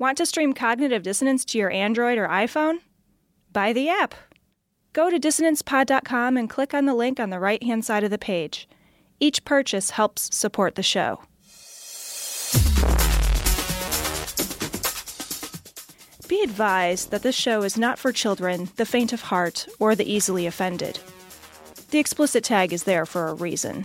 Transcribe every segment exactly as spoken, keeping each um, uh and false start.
Want to stream Cognitive Dissonance to your Android or iPhone? Buy the app. Go to dissonance pod dot com and click on the link on the right-hand side of the page. Each purchase helps support the show. Be advised that this show is not for children, the faint of heart, or the easily offended. The explicit tag is there for a reason.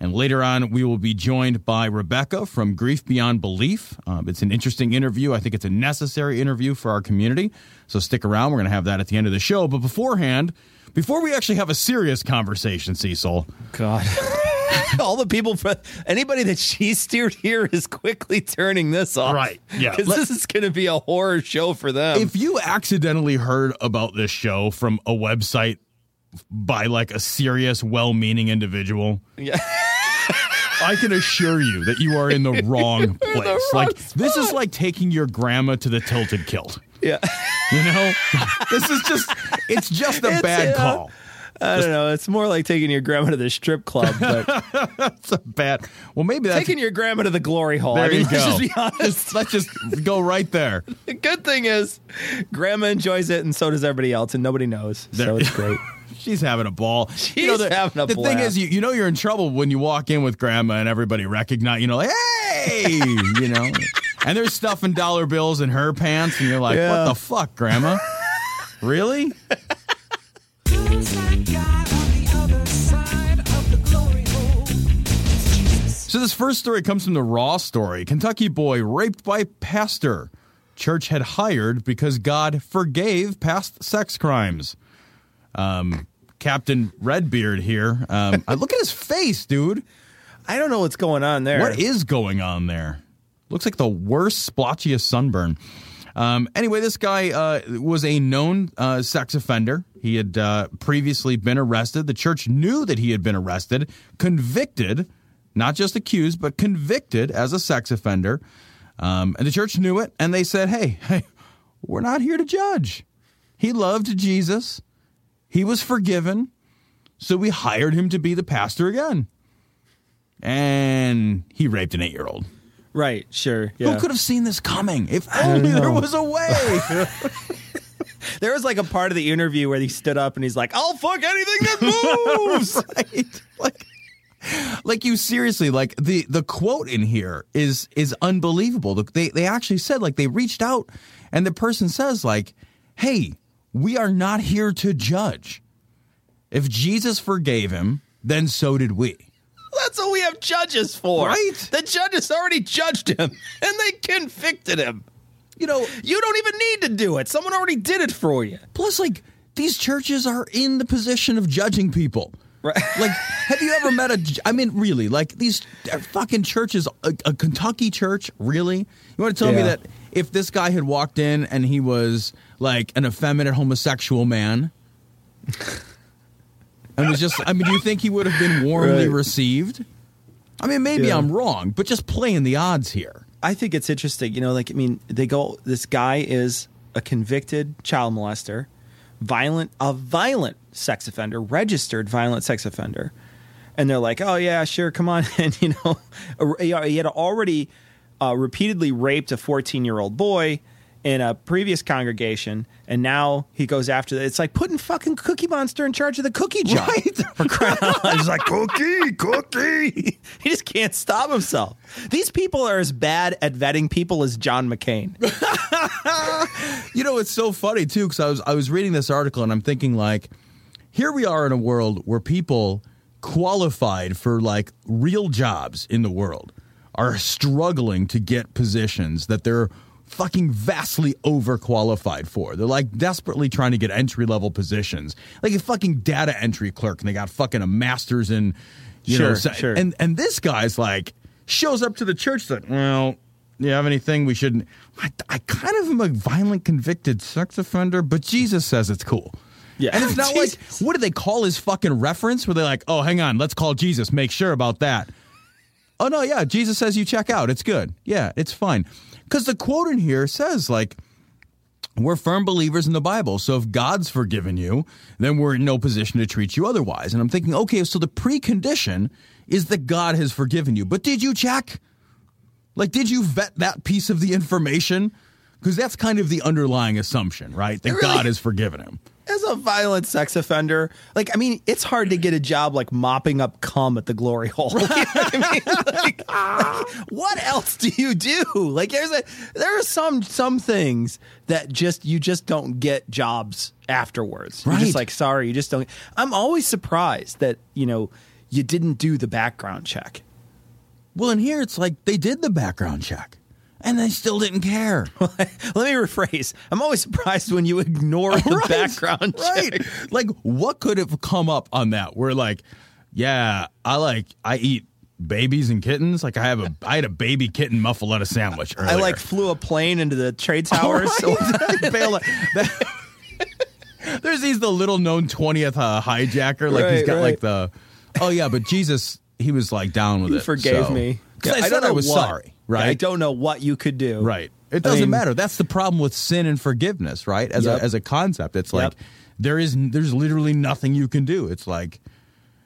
And later on, we will be joined by Rebecca from Grief Beyond Belief. Um, it's an interesting interview. I think it's a necessary interview for our community. So stick around. We're going to have that at the end of the show. But beforehand, before we actually have a serious conversation, Cecil. God. All the people, anybody that she steered here is quickly turning this off. Right. Yeah. Because this is going to be a horror show for them. If you accidentally heard about this show from a website by like a serious, well-meaning individual. Yeah. I can assure you that you are in the wrong place. The wrong like spot. This is like taking your grandma to the Tilted Kilt. Yeah. You know? This is just it's just a it's, bad uh, call. I just, don't know. It's more like taking your grandma to the strip club, but it's a bad well maybe that's taking your grandma to the glory hole. There I mean, you let's go. Just be honest. Let's just go right there. The good thing is grandma enjoys it and so does everybody else, and nobody knows. There. So it's great. She's having a ball. She's you know, the, having a ball. The blast. Thing is, you, you know you're in trouble when you walk in with grandma and everybody recognize, you know, like, hey, you know. And they're stuffing dollar bills in her pants, and you're like, yeah. What the fuck, grandma? Really? So this first story comes from the Raw Story. Kentucky boy raped by pastor. Church had hired because God forgave past sex crimes. Um, Captain Redbeard here. Um, I look at his face, dude. I don't know what's going on there. What is going on there? Looks like the worst, splotchiest sunburn. Um, anyway, this guy uh, was a known uh, sex offender. He had uh, previously been arrested. The church knew that he had been arrested, convicted, not just accused, but convicted as a sex offender. Um, and the church knew it, and they said, hey, hey, we're not here to judge. He loved Jesus. He was forgiven, so we hired him to be the pastor again. And he raped an eight-year-old. Right, sure. Yeah. Who could have seen this coming? If only there was a way. There was like a part of the interview where he stood up and he's like, I'll fuck anything that moves. Right? Like, like you seriously, like the, the quote in here is is unbelievable. They they actually said, like, they reached out and the person says, like, hey, we are not here to judge. If Jesus forgave him, then so did we. That's what we have judges for. Right? The judges already judged him, and they convicted him. You know, you don't even need to do it. Someone already did it for you. Plus, like, these churches are in the position of judging people. Right. Like, have you ever met a, I mean, really, like, these fucking churches, a, a Kentucky church, really? You want to tell yeah. me that if this guy had walked in and he was, like, an effeminate homosexual man, and was just, I mean, do you think he would have been warmly right. received? I mean, maybe yeah. I'm wrong, but just playing the odds here. I think it's interesting, you know, like, I mean, they go, this guy is a convicted child molester, violent, a violent sex offender, registered violent sex offender. And they're like, oh, yeah, sure, come on. And, you know, he had already uh, repeatedly raped a fourteen-year-old boy in a previous congregation, and now he goes after that. It's like putting fucking Cookie Monster in charge of the cookie jar. Right? For crying out loud. He's like, cookie, cookie. He just can't stop himself. These people are as bad at vetting people as John McCain. You know, it's so funny, too, because I was, I was reading this article, and I'm thinking, like, here we are in a world where people qualified for, like, real jobs in the world are struggling to get positions that they're fucking vastly overqualified for. They're like desperately trying to get entry level positions, like a fucking data entry clerk, and they got fucking a master's in, you sure, know, sure. and and this guy's like shows up to the church that, well, you have anything we shouldn't? I, I kind of am a violent convicted sex offender, but Jesus says it's cool. Yeah. And it's not like, what do they call his fucking reference? Where they're like, oh, hang on, let's call Jesus, make sure about that. Oh, no, yeah, Jesus says you check out. It's good. Yeah, it's fine. Because the quote in here says, like, we're firm believers in the Bible, so if God's forgiven you, then we're in no position to treat you otherwise. And I'm thinking, okay, so the precondition is that God has forgiven you. But did you check? Like, did you vet that piece of the information? Because that's kind of the underlying assumption, right? That really, God has forgiven him. As a violent sex offender, like, I mean, it's hard to get a job like mopping up cum at the Glory Hole. You know what I mean? Like, like, what else do you do? Like, there's a, there are some some things that just you just don't get jobs afterwards. Right. You're just like, sorry, you just don't. I'm always surprised that, you know, you didn't do the background check. Well, in here, it's like they did the background check. And they still didn't care. Let me rephrase. I'm always surprised when you ignore the right, background right. check. Like, what could have come up on that? We're like, yeah, I like I eat babies and kittens. Like I have a I had a baby kitten muffaletta sandwich earlier. I like flew a plane into the trade towers. Right. So bail out. There's these the little known twentieth uh, hijacker. Like right, he's got right. like the oh yeah, but Jesus he was like down with he it. He forgave so. me. Yeah, I, I said I was what. sorry. Right? I don't know what you could do. Right. It doesn't I mean, matter. That's the problem with sin and forgiveness, right? As yep. a as a concept, it's like yep. there is there's literally nothing you can do. It's like,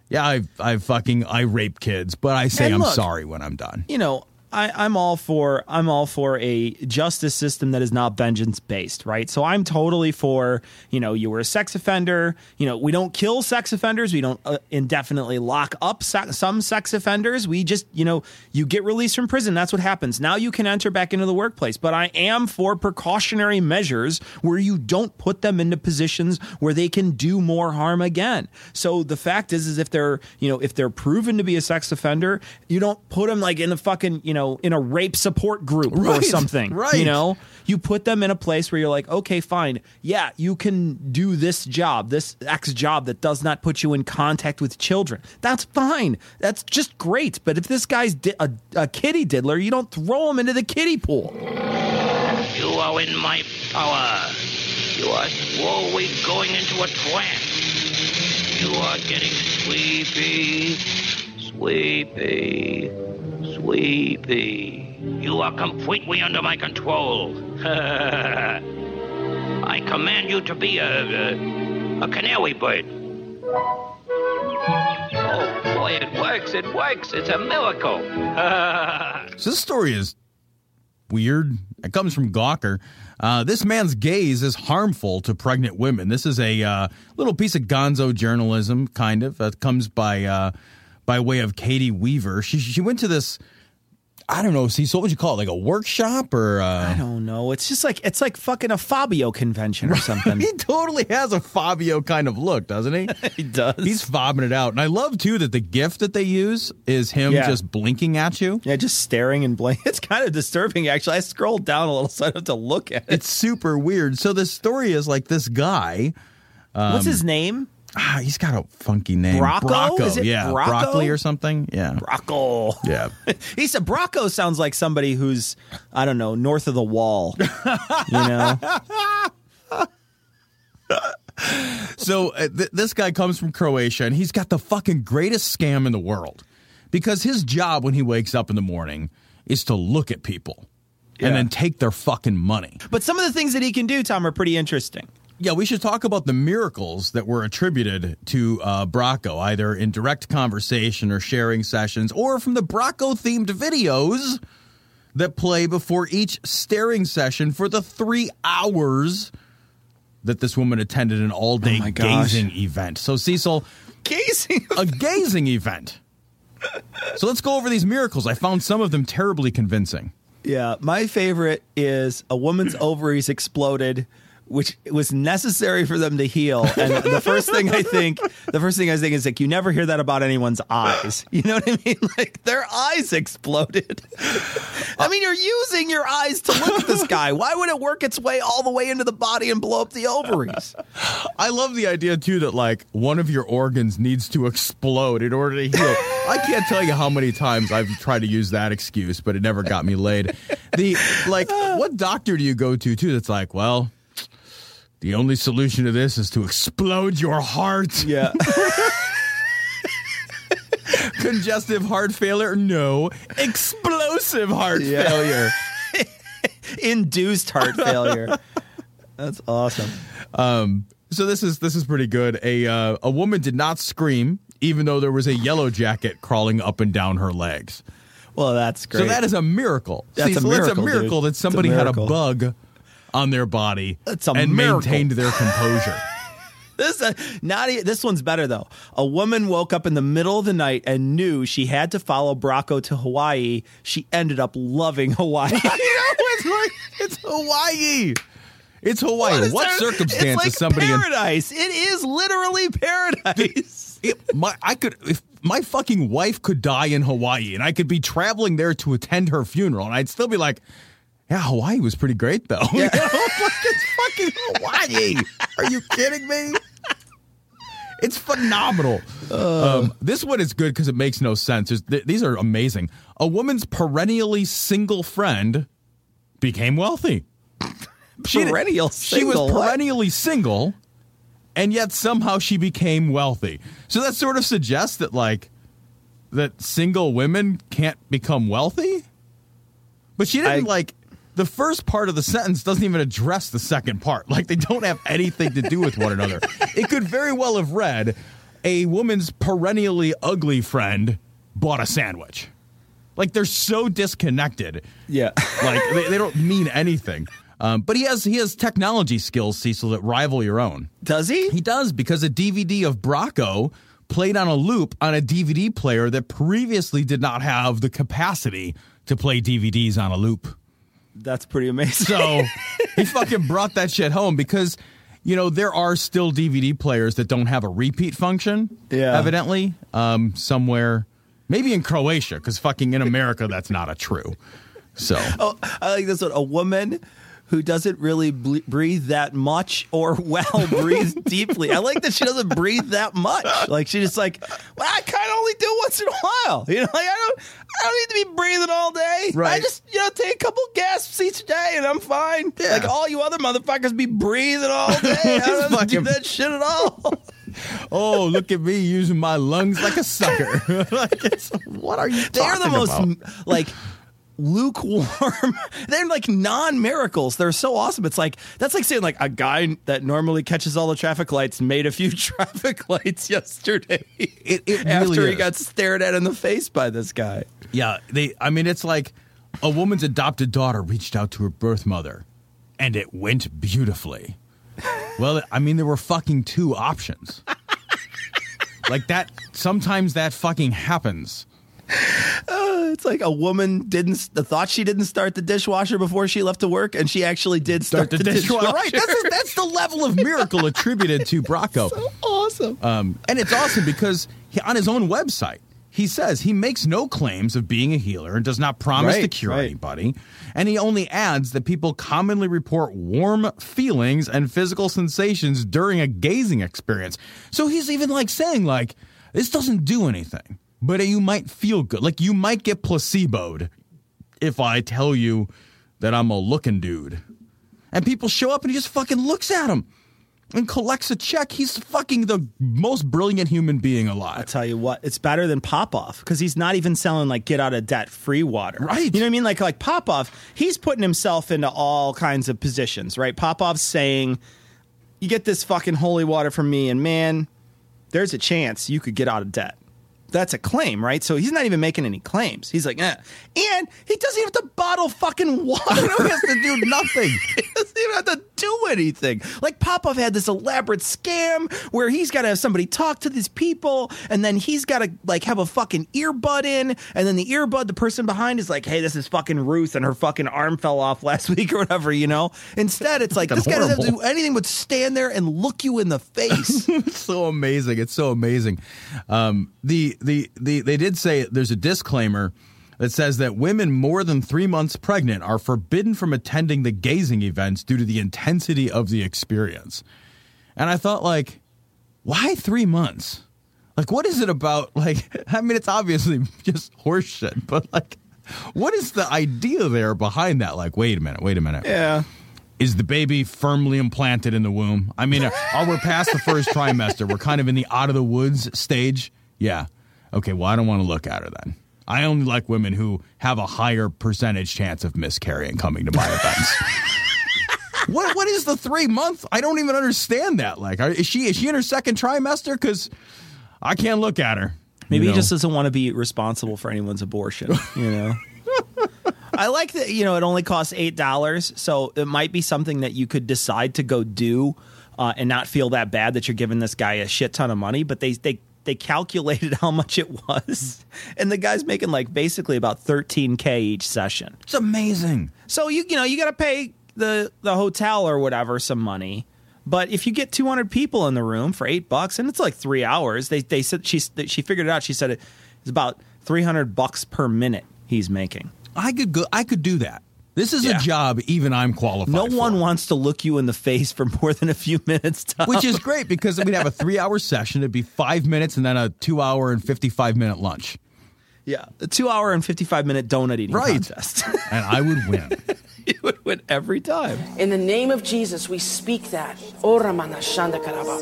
yeah, I I fucking I rape kids, but I say and I'm look, sorry when I'm done. You know, I, I'm all for I'm all for a justice system that is not vengeance based, right? So I'm totally for, you know, you were a sex offender. You know, we don't kill sex offenders. We don't uh, indefinitely lock up se- some sex offenders. We just, you know, you get released from prison. That's what happens. Now you can enter back into the workplace. But I am for precautionary measures where you don't put them into positions where they can do more harm again. So the fact is, is if they're, you know, if they're proven to be a sex offender, you don't put them like in the fucking, you know, know, in a rape support group right, or something, right. you know, you put them in a place where you're like, okay, fine. Yeah. You can do this job, this X job that does not put you in contact with children. That's fine. That's just great. But if this guy's di- a, a kitty diddler, you don't throw him into the kiddie pool. You are in my power. You are slowly going into a trance. You are getting sleepy, sleepy. Sleepy. You are completely under my control. I command you to be a, a, a canary bird. Oh, boy, it works. It works. It's a miracle. So this story is weird. It comes from Gawker. Uh, this man's gaze is harmful to pregnant women. This is a uh, little piece of gonzo journalism, kind of. That comes by... Uh, by way of Katie Weaver. She she went to this, I don't know, see, so what would you call it, like a workshop or? Uh, I don't know. It's just like, it's like fucking a Fabio convention or right? something. He totally has a Fabio kind of look, doesn't he? He does. He's fobbing it out. And I love, too, that the gif that they use is him yeah. just blinking at you. Yeah, just staring and blinking. It's kind of disturbing, actually. I scrolled down a little so I don't have to look at it. It's super weird. So the story is like this guy. Um, What's his name? Ah, he's got a funky name. Braco? Braco. Is it yeah, Braco? Broccoli or something? Yeah. Braco. Yeah. He said Braco sounds like somebody who's, I don't know, north of the wall. You know? So uh, th- this guy comes from Croatia, and he's got the fucking greatest scam in the world. Because his job when he wakes up in the morning is to look at people yeah. and then take their fucking money. But some of the things that he can do, Tom, are pretty interesting. Yeah, we should talk about the miracles that were attributed to uh, Braco, either in direct conversation or sharing sessions, or from the Braco-themed videos that play before each staring session for the three hours that this woman attended an all-day oh gazing event. So, Cecil, gazing a gazing event. So let's go over these miracles. I found some of them terribly convincing. Yeah, my favorite is a woman's ovaries exploded which was necessary for them to heal. And the first thing I think, the first thing I think is like, you never hear that about anyone's eyes. You know what I mean? Like, their eyes exploded. I mean, you're using your eyes to look at this guy. Why would it work its way all the way into the body and blow up the ovaries? I love the idea, too, that like one of your organs needs to explode in order to heal. I can't tell you how many times I've tried to use that excuse, but it never got me laid. The like, what doctor do you go to, too, that's like, well, the only solution to this is to explode your heart. Yeah. Congestive heart failure? No. Explosive heart yeah. failure. Induced heart failure. That's awesome. Um, so this is this is pretty good. A uh, a woman did not scream, even though there was a yellow jacket crawling up and down her legs. Well, that's great. So that is a miracle. That's See, a so miracle, that's a miracle dude. that somebody it's a miracle. had a bug on their body and miracle. maintained their composure. This is a, not this one's better though. A woman woke up in the middle of the night and knew she had to follow Braco to Hawaii. She ended up loving Hawaii. You know, it's like it's Hawaii. It's Hawaii. What, what there, circumstances? It's like somebody paradise. In, it is literally paradise. It, it, my, I could if my fucking wife could die in Hawaii and I could be traveling there to attend her funeral and I'd still be like, yeah, Hawaii was pretty great, though. Yeah. You know, like, it's fucking Hawaii. Are you kidding me? It's phenomenal. Uh, um, this one is good because it makes no sense. Th- these are amazing. A woman's perennially single friend became wealthy. She perennial single? She was perennially what? single, and yet somehow she became wealthy. So that sort of suggests that, like, that single women can't become wealthy? But she didn't, I, like... The first part of the sentence doesn't even address the second part. Like, they don't have anything to do with one another. It could very well have read, a woman's perennially ugly friend bought a sandwich. Like, they're so disconnected. Yeah. Like, they, they don't mean anything. Um, but he has he has technology skills, Cecil, that rival your own. Does he? He does, because a D V D of Braco played on a loop on a D V D player that previously did not have the capacity to play D V Ds on a loop. That's pretty amazing. So he fucking brought that shit home because, you know, there are still D V D players that don't have a repeat function, yeah. evidently, um, somewhere, maybe in Croatia, because fucking in America, that's not a true. So oh, I like this one. A woman who doesn't really ble- breathe that much or well breathes deeply. I like that she doesn't breathe that much. Like, she just like, well, I kind of only do once in a while. You know, like, I don't I don't need to be breathing all day. Right. I just, you know, take a couple gasps each day and I'm fine. Yeah. Like, all you other motherfuckers be breathing all day. I don't fucking... do that shit at all. Oh, look at me using my lungs like a sucker. Like, it's, what are you talking They're the about? most, like... lukewarm. They're like non-miracles. They're so awesome. It's like, that's like saying like a guy that normally catches all the traffic lights made a few traffic lights yesterday. It, it after really he is. got stared at in the face by this guy. Yeah, they. I mean, it's like a woman's adopted daughter reached out to her birth mother, and it went beautifully. Well, I mean, there were fucking two options. Like that. Sometimes that fucking happens. Uh, it's like a woman didn't thought she didn't start the dishwasher before she left to work, and she actually did start, start the, the dishwasher. dishwasher. Right, that's, a, that's the level of miracle attributed to Braco. So awesome, um, and it's awesome because he, on his own website, he says he makes no claims of being a healer and does not promise right, to cure right. anybody, and he only adds that people commonly report warm feelings and physical sensations during a gazing experience. So he's even like saying like this doesn't do anything. But you might feel good. Like, you might get placeboed if I tell you that I'm a looking dude. And people show up and he just fucking looks at him and collects a check. He's fucking the most brilliant human being alive. I'll tell you what. It's better than Popoff because he's not even selling, like, get-out-of-debt-free water. Right. You know what I mean? Like, like Popoff, he's putting himself into all kinds of positions, right? Popoff's saying, you get this fucking holy water from me, and, man, there's a chance you could get out of debt. That's a claim, right? So he's not even making any claims. He's like, eh. And he doesn't have to bottle fucking water. He has to do nothing. He doesn't even have to do anything. Like, Popov had this elaborate scam where he's got to have somebody talk to these people, and then he's got to, like, have a fucking earbud in, and then the earbud, the person behind is like, hey, this is fucking Ruth, and her fucking arm fell off last week or whatever, you know? Instead, it's like, this guy doesn't have to do anything but stand there and look you in the face. It's so amazing. It's so amazing. Um, the, the, the, they did say there's a disclaimer that says that women more than three months pregnant are forbidden from attending the gazing events due to the intensity of the experience. And I thought, like, why three months? Like, what is it about, like, I mean, it's obviously just horseshit, but, like, what is the idea there behind that? Like, wait a minute, wait a minute. Yeah. Is the baby firmly implanted in the womb? I mean, oh, we're past the first trimester. We're kind of in the out of the woods stage. Yeah. Okay, well, I don't want to look at her then. I only like women who have a higher percentage chance of miscarrying coming to my events. What what is the three month? I don't even understand that. Like, are, is she is she in her second trimester? Because I can't look at her. Maybe you know? He just doesn't want to be responsible for anyone's abortion. You know. I like that. You know, it only costs eight dollars, so it might be something that you could decide to go do uh, and not feel that bad that you're giving this guy a shit ton of money. But they they. They calculated how much it was, and the guy's making like basically about thirteen K each session. It's amazing. So you you know you got to pay the the hotel or whatever some money, but if you get two hundred people in the room for eight bucks, and it's like three hours, they they said she she figured it out. She said it, it's about three hundred bucks per minute he's making. I could go. I could do that. This is yeah. a job even I'm qualified for. No one for. wants to look you in the face for more than a few minutes, Tom. Which is great because we'd have a three-hour session. It'd be five minutes and then a two-hour and fifty-five-minute lunch. Yeah, a two-hour and fifty-five-minute donut eating right. contest. And I would win. You would win every time. In the name of Jesus, we speak that. What kind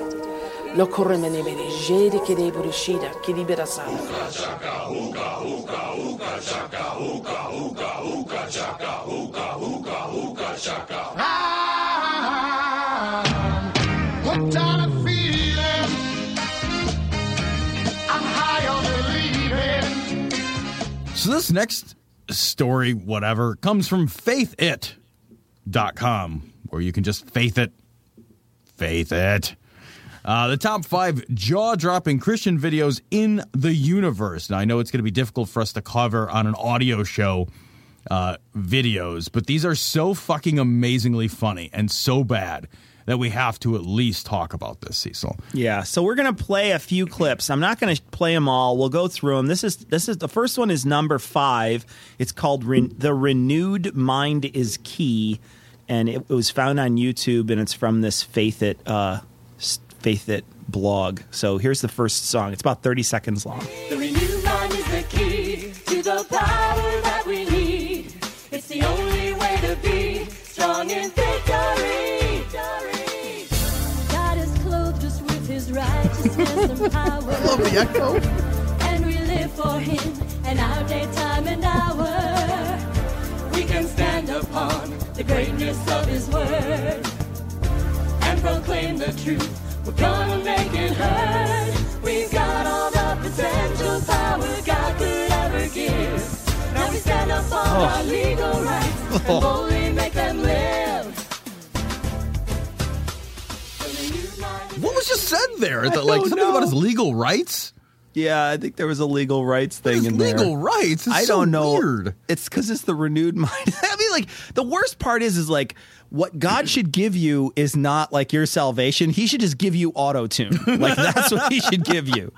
of feeling? I'm high on believing. So this next story, whatever, comes from faith it dot com, where you can just faith it. Faith it. Uh, the top five jaw-dropping Christian videos in the universe. Now, I know it's going to be difficult for us to cover on an audio show uh, videos, but these are so fucking amazingly funny and so bad that we have to at least talk about this, Cecil. Yeah, so we're going to play a few clips. I'm not going to play them all. We'll go through them. This is this is the first one is number five. It's called Re- The Renewed Mind is Key, and it, it was found on YouTube, and it's from this Faith It uh Faith It blog. So here's the first song. It's about thirty seconds long. The renewed mind is the key to the power that we need. It's the only way to be strong in victory. victory. God has clothed us with his righteousness and power. Love the echo. And we live for him and our daytime and hour. We can stand upon the greatness of his word and proclaim the truth. We're gonna make it hurt. We've got all the potential power God could ever give. Now we stand up on oh. our legal rights and oh. boldly make them live. What was just said there? That, like, something know. about his legal rights? Yeah, I think there was a legal rights thing in there. Legal rights? It's I so don't know. Weird. It's because it's the renewed mind. I mean, like, the worst part is, is like, what God should give you is not like your salvation. He should just give you auto-tune. Like, that's what he should give you.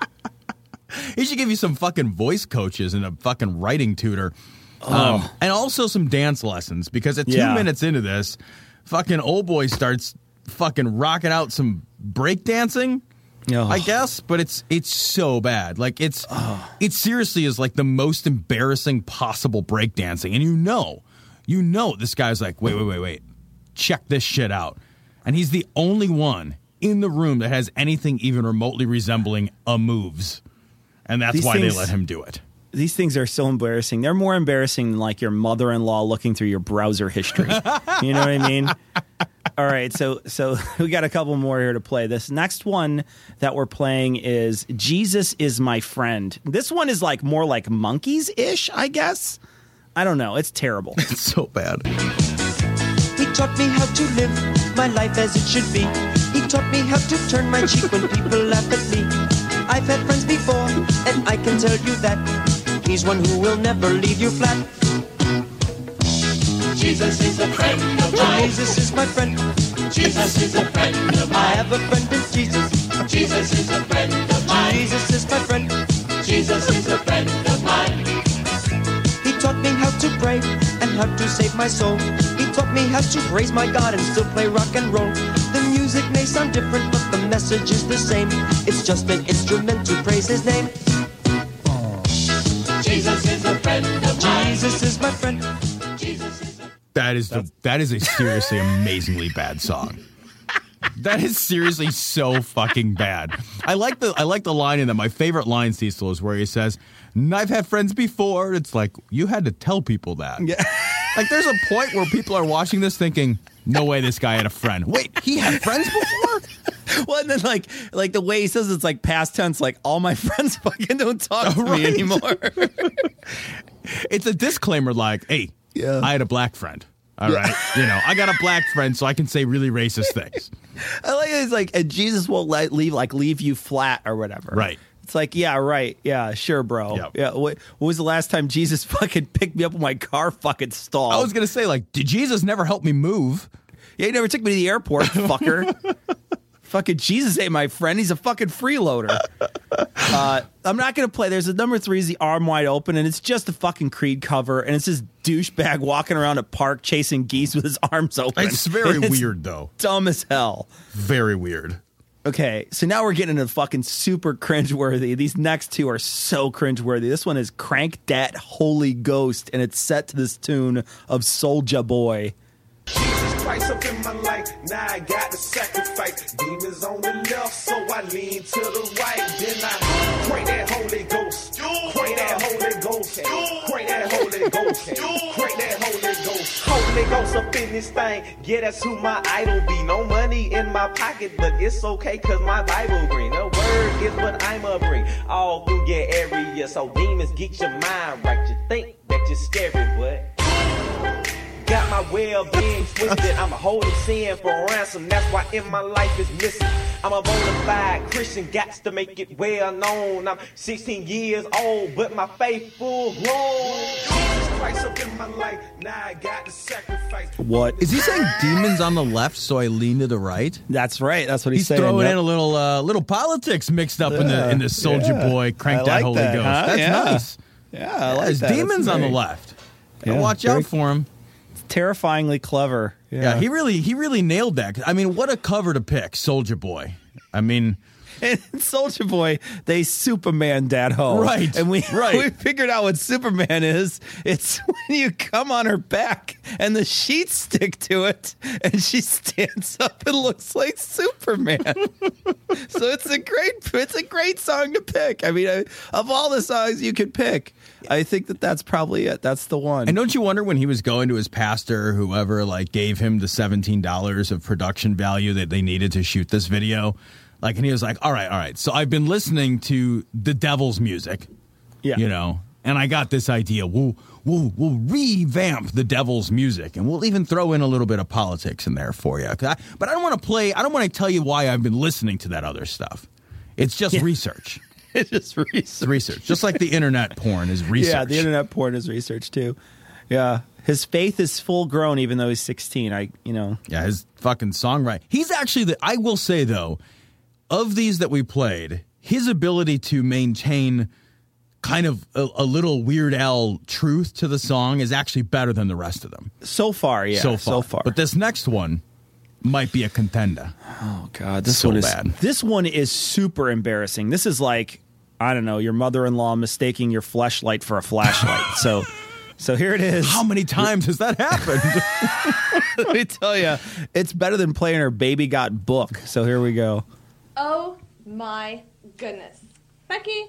He should give you some fucking voice coaches and a fucking writing tutor. Oh. Um, and also some dance lessons, because at two yeah. minutes into this, fucking old boy starts fucking rocking out some break dancing. Oh. I guess, but it's it's so bad. Like, it's oh. it seriously is like the most embarrassing possible breakdancing. And you know, you know this guy's like, wait, wait, wait, wait, check this shit out. And he's the only one in the room that has anything even remotely resembling a moves. And that's these why things, they let him do it. These things are so embarrassing. They're more embarrassing than like your mother-in-law looking through your browser history. You know what I mean? All right, so so we got a couple more here to play. This next one that we're playing is Jesus is My Friend. This one is like more like monkeys-ish, I guess. I don't know. It's terrible. It's so bad. We taught me how to live my life as it should be. He taught me how to turn my cheek when people laugh at me. I've had friends before, and I can tell you that he's one who will never leave you flat. Jesus is a friend of mine. Jesus is my friend. Jesus is a friend of mine. I have a friend in Jesus. Jesus is a friend of mine. Jesus is my friend. Jesus is a friend of mine. He taught me how to pray and how to save my soul. He taught me how to praise my God and still play rock and roll. The music may sound different, but the message is the same. It's just an instrument to praise his name. Jesus is a friend of mine. Jesus is my friend. Jesus is a... That is the, that is a seriously amazingly bad song. That is seriously so fucking bad. I like the I like the line in that. My favorite line, Cecil, is where he says, I've had friends before. It's like, you had to tell people that. Yeah. Like, there's a point where people are watching this thinking, no way this guy had a friend. Wait, he had friends before? Well, and then, like, like the way he says it's, like, past tense, like, all my friends fucking don't talk to right. me anymore. It's a disclaimer like, hey, yeah. I had a black friend. All right. Yeah. You know, I got a black friend, so I can say really racist things. I like it. It's like, and Jesus won't let, leave, like, leave you flat or whatever. Right. It's like, yeah, right. Yeah, sure, bro. Yep. Yeah. What, what was the last time Jesus fucking picked me up when my car fucking stalled? I was going to say, like, did Jesus never help me move? Yeah, he never took me to the airport, fucker. Fucking Jesus ain't my friend. He's a fucking freeloader. uh, I'm not going to play. There's a number three is The Arm Wide Open, and it's just a fucking Creed cover, and it's this douchebag walking around a park chasing geese with his arms open. It's very it's weird, though. Dumb as hell. Very weird. Okay, so now we're getting into fucking super cringeworthy. These next two are so cringeworthy. This one is Crank Dat Holy Ghost, and it's set to this tune of Soulja Boy. Jesus Christ up in my life, now I got to sacrifice. Demons on the left, so I lean to the right. Then I pray that Holy Ghost, pray that Holy Ghost, pray that Holy Ghost, pray that Holy Ghost. Holy Ghost up in this thing, yeah, that's who my idol be. No money in my pocket, but it's okay, cause my Bible green. The word is what I'ma bring, all through your area. So demons, get your mind right, you think that you're scary, what? Got my well-being twisted. I'm holding sin for ransom. That's why in my life is missing. I'm a bona fide Christian. Gots to make it well known. I'm sixteen years old, but my faith full grown. Jesus Christ up in my life. Now I got to sacrifice. What is he saying? Demons on the left, so I lean to the right. That's right. That's what he's, he's saying. He's throwing yep. in a little, uh, little politics mixed up uh, in the in the Soulja yeah. Boy cranked like that Holy that, Ghost. Huh? That's yeah. nice. Yeah, I like There's that. There's demons on the left. Yeah, and watch very... out for him. Terrifyingly clever. Yeah. yeah, he really he really nailed that. I mean, what a cover to pick, Soulja Boy. I mean, and Soulja Boy, they Superman that hoe. Right. And we right. we figured out what Superman is. It's when you come on her back and the sheets stick to it and she stands up and looks like Superman. So it's a great it's a great song to pick. I mean, I, of all the songs you could pick, I think that that's probably it. That's the one. And don't you wonder when he was going to his pastor, whoever, like, gave him the seventeen dollars of production value that they needed to shoot this video? Like, and he was like, all right, all right. So I've been listening to the devil's music, yeah, you know, and I got this idea. We'll, we'll, we'll revamp the devil's music, and we'll even throw in a little bit of politics in there for you. I, but I don't want to play. I don't want to tell you why I've been listening to that other stuff. It's just yeah. research. It's just research. research. Just like the internet porn is research. Yeah, the internet porn is research, too. Yeah. His faith is full grown, even though he's sixteen. I, you know. Yeah, his fucking songwriting. He's actually the, I will say, though, of these that we played, his ability to maintain kind of a, a little Weird Al truth to the song is actually better than the rest of them. So far, yeah. So far. So far. But this next one might be a contender. Oh, God. This so one is bad. This one is super embarrassing. This is like, I don't know, your mother-in-law mistaking your fleshlight for a flashlight. so so here it is. How many times has that happened? Let me tell you, it's better than playing her Baby Got Book. So here we go. Oh, my goodness. Becky,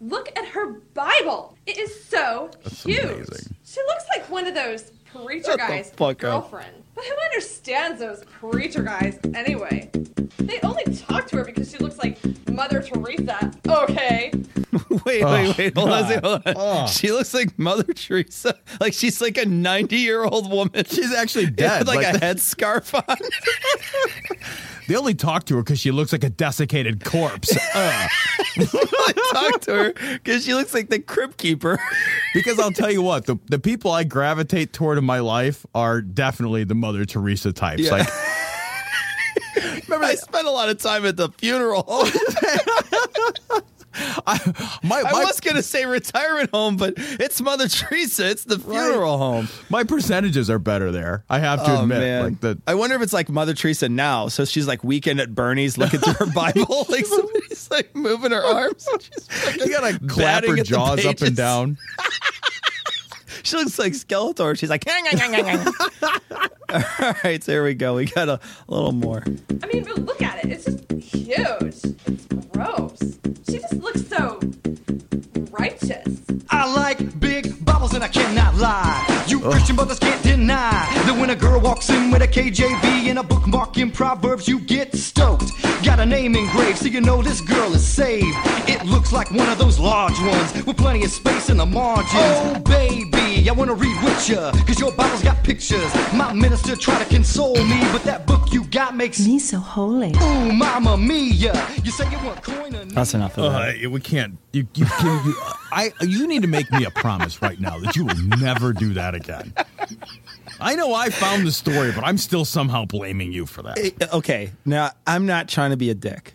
look at her Bible. It is so That's huge. Amazing. She looks like one of those preacher Shut guys' girlfriend. Up. But who would understands those preacher guys anyway. They only talk to her because she looks like Mother Teresa. Okay. Wait, oh, wait, wait, hold on, hold on. Oh. She looks like Mother Teresa. Like she's like a ninety-year-old woman. She's actually dead. With like, like a that. headscarf on. They only talk to her because she looks like a desiccated corpse. Uh. They only talk to her because she looks like the crypt keeper. Because I'll tell you what, the, the people I gravitate toward in my life are definitely the Mother Teresa types. Yeah. Like, remember, I spent a lot of time at the funeral. I, my, my, I was going to say retirement home, but it's Mother Teresa. It's the funeral right. home. My percentages are better there. I have to oh, admit. Man. Like the, I wonder if it's like Mother Teresa now. So she's like Weekend at Bernie's looking through her Bible. Like somebody's like moving her arms. She's like, you got to clap her jaws up and down. She looks like Skeletor. She's like, hang, hang, hang, hang. All right, there we go. We got a, a little more. I mean, but look at it. It's just huge. It's gross. She just looks so righteous. I like big bubbles and I cannot lie. You Ugh. Christian brothers can't deny that when a girl walks in with a K J V and a bookmark in Proverbs, you get stoked. Got a name engraved so you know this girl is saved. It looks like one of those large ones with plenty of space in the margins. Oh, baby, I want to read with you because your Bible's got pictures. My minister tried to console me, but that book you got makes me so holy. Ooh, mama mia. You say you want coin or... That's enough of that. Uh, we can't. You, you, you, you, I, you need to make me a promise right now that you will never do that again. I know I found the story, but I'm still somehow blaming you for that. It, okay. Now, I'm not trying to be a dick,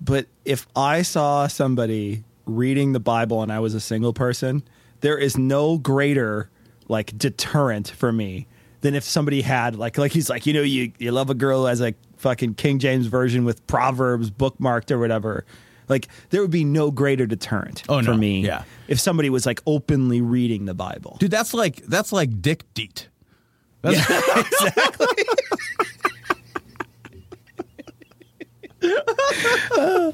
but if I saw somebody reading the Bible and I was a single person, there is no greater like deterrent for me than if somebody had like, like he's like, you know, you, you love a girl as a fucking King James version with Proverbs bookmarked or whatever. Like, there would be no greater deterrent oh, for no. me yeah. if somebody was, like, openly reading the Bible. Dude, that's like that's like Dick Deet. That's yeah, like- exactly. uh,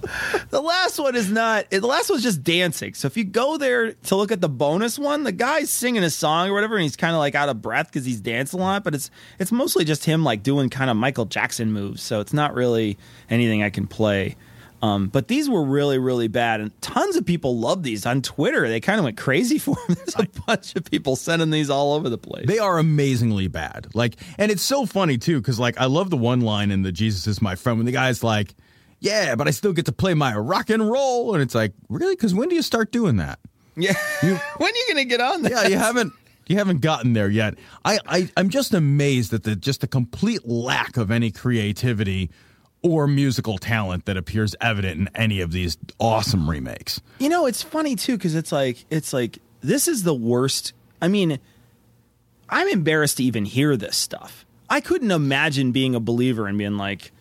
the last one is not... The last one's just dancing. So if you go there to look at the bonus one, the guy's singing a song or whatever, and he's kind of, like, out of breath because he's danced a lot, but it's it's mostly just him, like, doing kind of Michael Jackson moves. So it's not really anything I can play. Um, but these were really, really bad, and tons of people loved these on Twitter. They kind of went crazy for them. There's a bunch of people sending these all over the place. They are amazingly bad. Like, and it's so funny too, because like I love the one line in the "Jesus Is My Friend" when the guy's like, "Yeah, but I still get to play my rock and roll," and it's like, really? Because when do you start doing that? Yeah, you, when are you gonna get on that? Yeah, you haven't. You haven't gotten there yet. I, I I'm just amazed at the just the complete lack of any creativity or musical talent that appears evident in any of these awesome remakes. You know, it's funny too, because it's like, it's like, this is the worst. I mean, I'm embarrassed to even hear this stuff. I couldn't imagine being a believer and being like,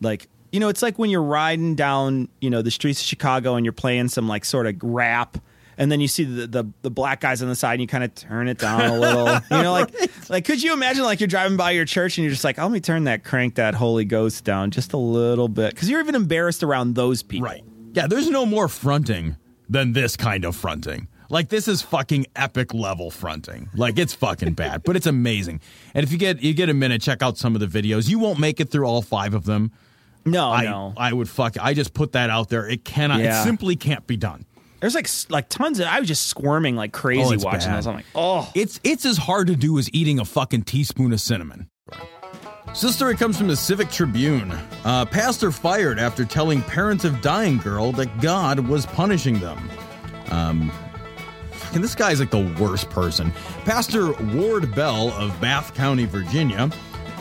like, you know, it's like when you're riding down, you know, the streets of Chicago and you're playing some like sort of rap, and then you see the, the, the black guys on the side and you kind of turn it down a little, you know, like, right. like, could you imagine like you're driving by your church and you're just like, oh, let me turn that crank, that Holy Ghost down just a little bit. 'Cause you're even embarrassed around those people. Right. Yeah. There's no more fronting than this kind of fronting. Like, this is fucking epic level fronting. Like, it's fucking bad, but it's amazing. And if you get, you get a minute, check out some of the videos. You won't make it through all five of them. No, I, no. I would fuck. I just put that out there. It cannot, yeah. it simply can't be done. There's like like tons of I was just squirming like crazy oh, watching bad. Those. I'm like, oh, it's it's as hard to do as eating a fucking teaspoon of cinnamon. So this story comes from the Civic Tribune. Uh, pastor fired after telling parents of dying girl that God was punishing them. Um, and this guy's like the worst person. Pastor Ward Bell of Bath County, Virginia,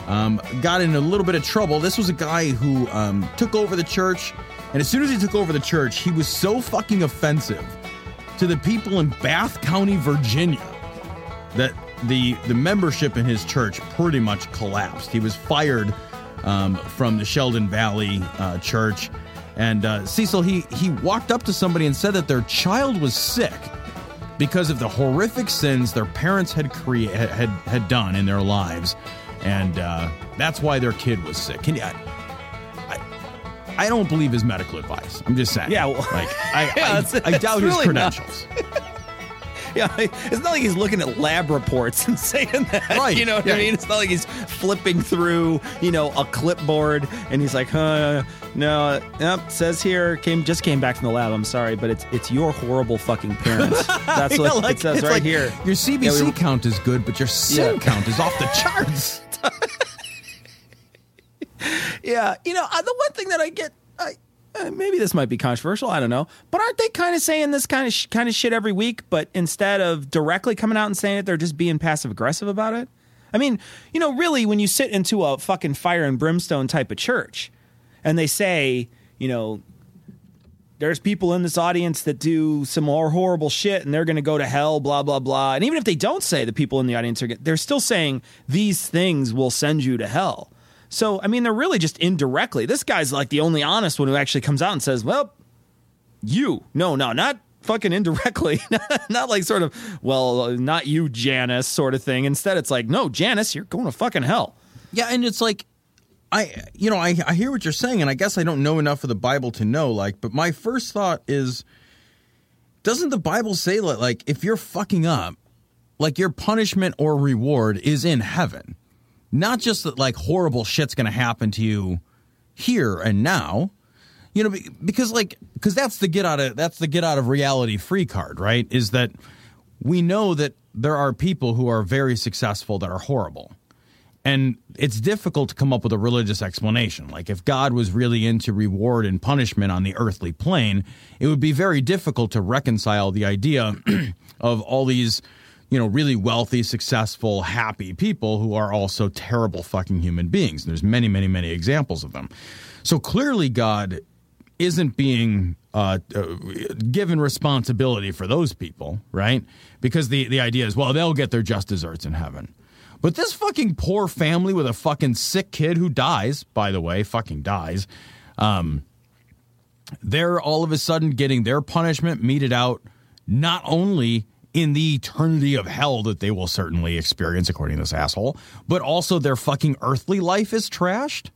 um, got in a little bit of trouble. This was a guy who um, took over the church. And as soon as he took over the church, he was so fucking offensive to the people in Bath County, Virginia, that the the membership in his church pretty much collapsed. He was fired um, from the Sheldon Valley uh, church. And uh, Cecil, he, he walked up to somebody and said that their child was sick because of the horrific sins their parents had crea- had, had done in their lives. And uh, that's why their kid was sick. Can you... I don't believe his medical advice. I'm just saying. Yeah, well, like I, yeah, I, I doubt really his credentials. Yeah, it's not like he's looking at lab reports and saying that. Right. You know what yeah. I mean? It's not like he's flipping through, you know, a clipboard and he's like, huh, no, no, says here, came just came back from the lab. I'm sorry, but it's it's your horrible fucking parents. That's what yeah, like, it says right like here. Your C B C yeah, we, count is good, but your sin yeah. count is off the charts. Yeah, you know, the one thing that I get, I, uh, maybe this might be controversial, I don't know, but aren't they kind of saying this kind of sh- kind of shit every week, but instead of directly coming out and saying it, they're just being passive-aggressive about it? I mean, you know, really, when you sit into a fucking fire and brimstone type of church, and they say, you know, there's people in this audience that do some more horrible shit, and they're going to go to hell, blah, blah, blah. And even if they don't say the people in the audience are, they're still saying these things will send you to hell. So, I mean, they're really just indirectly. This guy's like the only honest one who actually comes out and says, well, you. No, no, not fucking indirectly. Not like sort of, well, not you, Janice, sort of thing. Instead, it's like, no, Janice, you're going to fucking hell. Yeah, and it's like, I, you know, I, I hear what you're saying, and I guess I don't know enough of the Bible to know, like, but my first thought is, doesn't the Bible say, like, if you're fucking up, like, your punishment or reward is in heaven? Not just that, like, horrible shit's going to happen to you here and now, you know, because like because that's the get out of that's the get out of reality free card. Right. Is that we know that there are people who are very successful that are horrible, and it's difficult to come up with a religious explanation. Like, if God was really into reward and punishment on the earthly plane, it would be very difficult to reconcile the idea of all these, you know, really wealthy, successful, happy people who are also terrible fucking human beings. And there's many, many, many examples of them. So clearly God isn't being uh, uh, given responsibility for those people, right? Because the, the idea is, well, they'll get their just desserts in heaven. But this fucking poor family with a fucking sick kid who dies, by the way, fucking dies, um, they're all of a sudden getting their punishment meted out not only in the eternity of hell that they will certainly experience, according to this asshole, but also their fucking earthly life is trashed.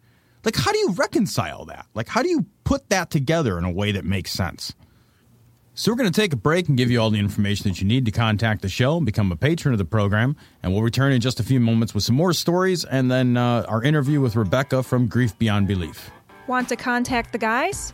Like, how do you reconcile that? Like, how do you put that together in a way that makes sense? So we're going to take a break and give you all the information that you need to contact the show and become a patron of the program. And we'll return in just a few moments with some more stories and then uh, our interview with Rebecca from Grief Beyond Belief. Want to contact the guys?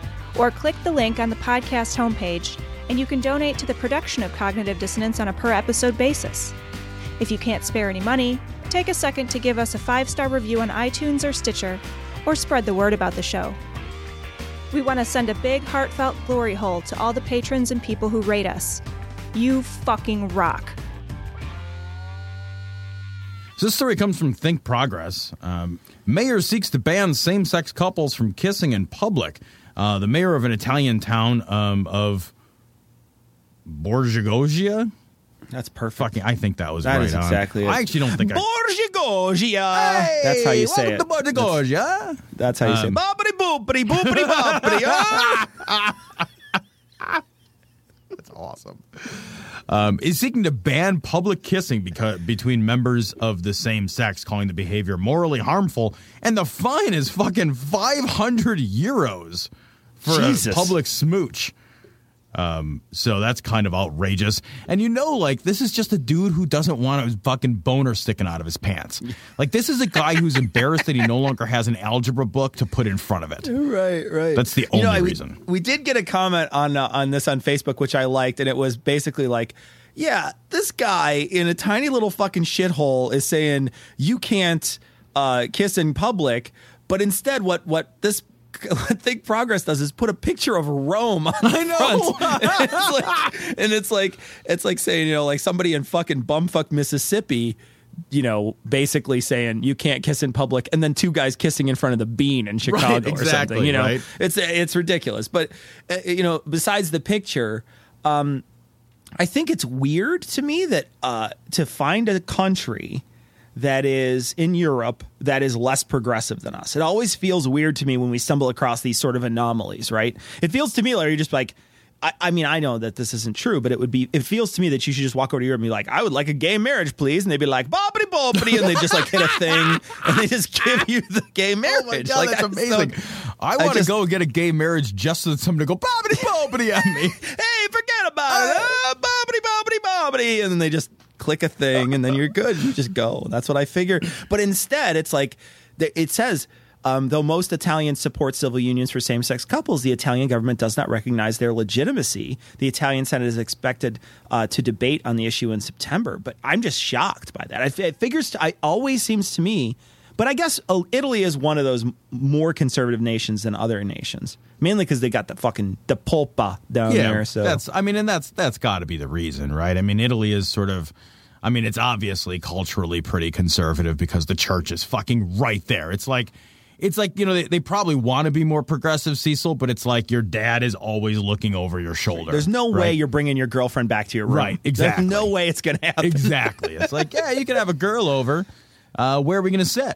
Or click the link on the podcast homepage, and you can donate to the production of Cognitive Dissonance on a per-episode basis. If you can't spare any money, take a second to give us a five-star review on iTunes or Stitcher, or spread the word about the show. We want to send a big, heartfelt glory hole to all the patrons and people who rate us. You fucking rock. So this story comes from Think Progress. Um, mayor seeks to ban same-sex couples from kissing in public. Uh, the mayor of an Italian town um, of Borgia Gosia. That's perfect. Fucking, I think that was that right is exactly on. It. I actually don't think I... Borgia Gosia. Hey, that's how you say it. To Borgia Gosia. That's, that's how you um, say it. Boppity boopity boopity boppity. That's awesome. Um, is seeking to ban public kissing because, between members of the same sex, calling the behavior morally harmful, and the fine is fucking five hundred euros for Jesus. A public smooch. Um, so that's kind of outrageous. And you know, like, this is just a dude who doesn't want his fucking boner sticking out of his pants. Like, this is a guy who's embarrassed that he no longer has an algebra book to put in front of it. Right, right. That's the only you know, I, reason. We, we did get a comment on uh, on this on Facebook, which I liked, and it was basically like, yeah, this guy in a tiny little fucking shithole is saying you can't uh, kiss in public, but instead what, what this I think Progress does is put a picture of Rome on the I know. Front. And it's like, and it's like it's like saying, you know, like somebody in fucking bumfuck Mississippi, you know, basically saying you can't kiss in public, and then two guys kissing in front of the Bean in Chicago right, exactly, or something. You know, right. it's it's ridiculous. But uh, you know, besides the picture, um, I think it's weird to me that uh, to find a country that is in Europe that is less progressive than us. It always feels weird to me when we stumble across these sort of anomalies, right? It feels to me like you're just like, I, I mean, I know that this isn't true, but it would be, it feels to me that you should just walk over to Europe and be like, I would like a gay marriage, please. And they'd be like, bobbity bobbity. And they just like hit a thing and they just give you the gay marriage. Oh my God, like, that's I amazing. I want to go get a gay marriage just so that somebody go bobbity bobbity at me. Hey, forget about it. Uh, bobbity bobbity bobbity. And then they just click a thing and then you're good. You just go. That's what I figured. But instead, it's like, it says, Um, though most Italians support civil unions for same-sex couples, the Italian government does not recognize their legitimacy. The Italian Senate is expected uh, to debate on the issue in September. But I'm just shocked by that. I, it figures – I always seems to me – but I guess uh, Italy is one of those more conservative nations than other nations, mainly because they got the fucking – the polpa down yeah, there. So. That's, I mean, and that's that's got to be the reason, right? I mean, Italy is sort of – I mean, it's obviously culturally pretty conservative because the church is fucking right there. It's like – It's like, you know, they, they probably want to be more progressive, Cecil, but it's like your dad is always looking over your shoulder. There's no right? way you're bringing your girlfriend back to your room. Right, exactly. There's no way it's going to happen. Exactly. It's like, yeah, you can have a girl over. Uh, where are we going to sit?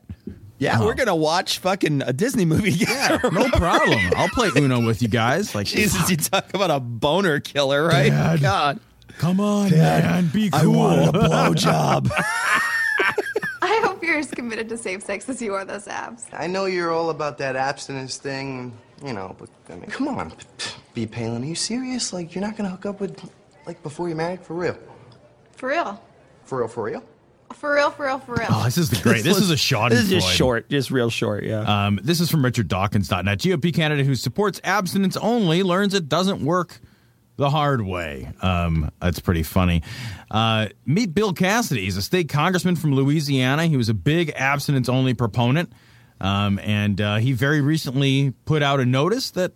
Yeah, oh. We're going to watch fucking a Disney movie together. Yeah, no problem. I'll play Uno with you guys. Like Jesus, fuck. You talk about a boner killer, right? Dad, God. Come on, Dad, man. Be cool. I wanted a blowjob. I hope you're as committed to safe sex as you are those abs. I know you're all about that abstinence thing, you know, but, I mean, come on, B. Palin, are you serious? Like, you're not gonna hook up with, like, before you're married? For real? For real? For real, for real? For real, for real, for real. Oh, this is the great. This, this is a Schadenfreude. This is just short, just real short, yeah. Um, this is from Richard Dawkins dot net. G O P candidate who supports abstinence only learns it doesn't work the hard way. Um, that's pretty funny. Uh, meet Bill Cassidy. He's a state congressman from Louisiana. He was a big abstinence-only proponent. Um, and uh, he very recently put out a notice that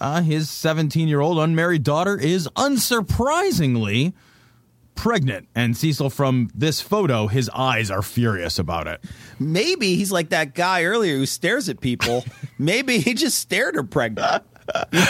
uh, his seventeen-year-old unmarried daughter is unsurprisingly pregnant. And Cecil, from this photo, his eyes are furious about it. Maybe he's like that guy earlier who stares at people. Maybe he just stared her pregnant.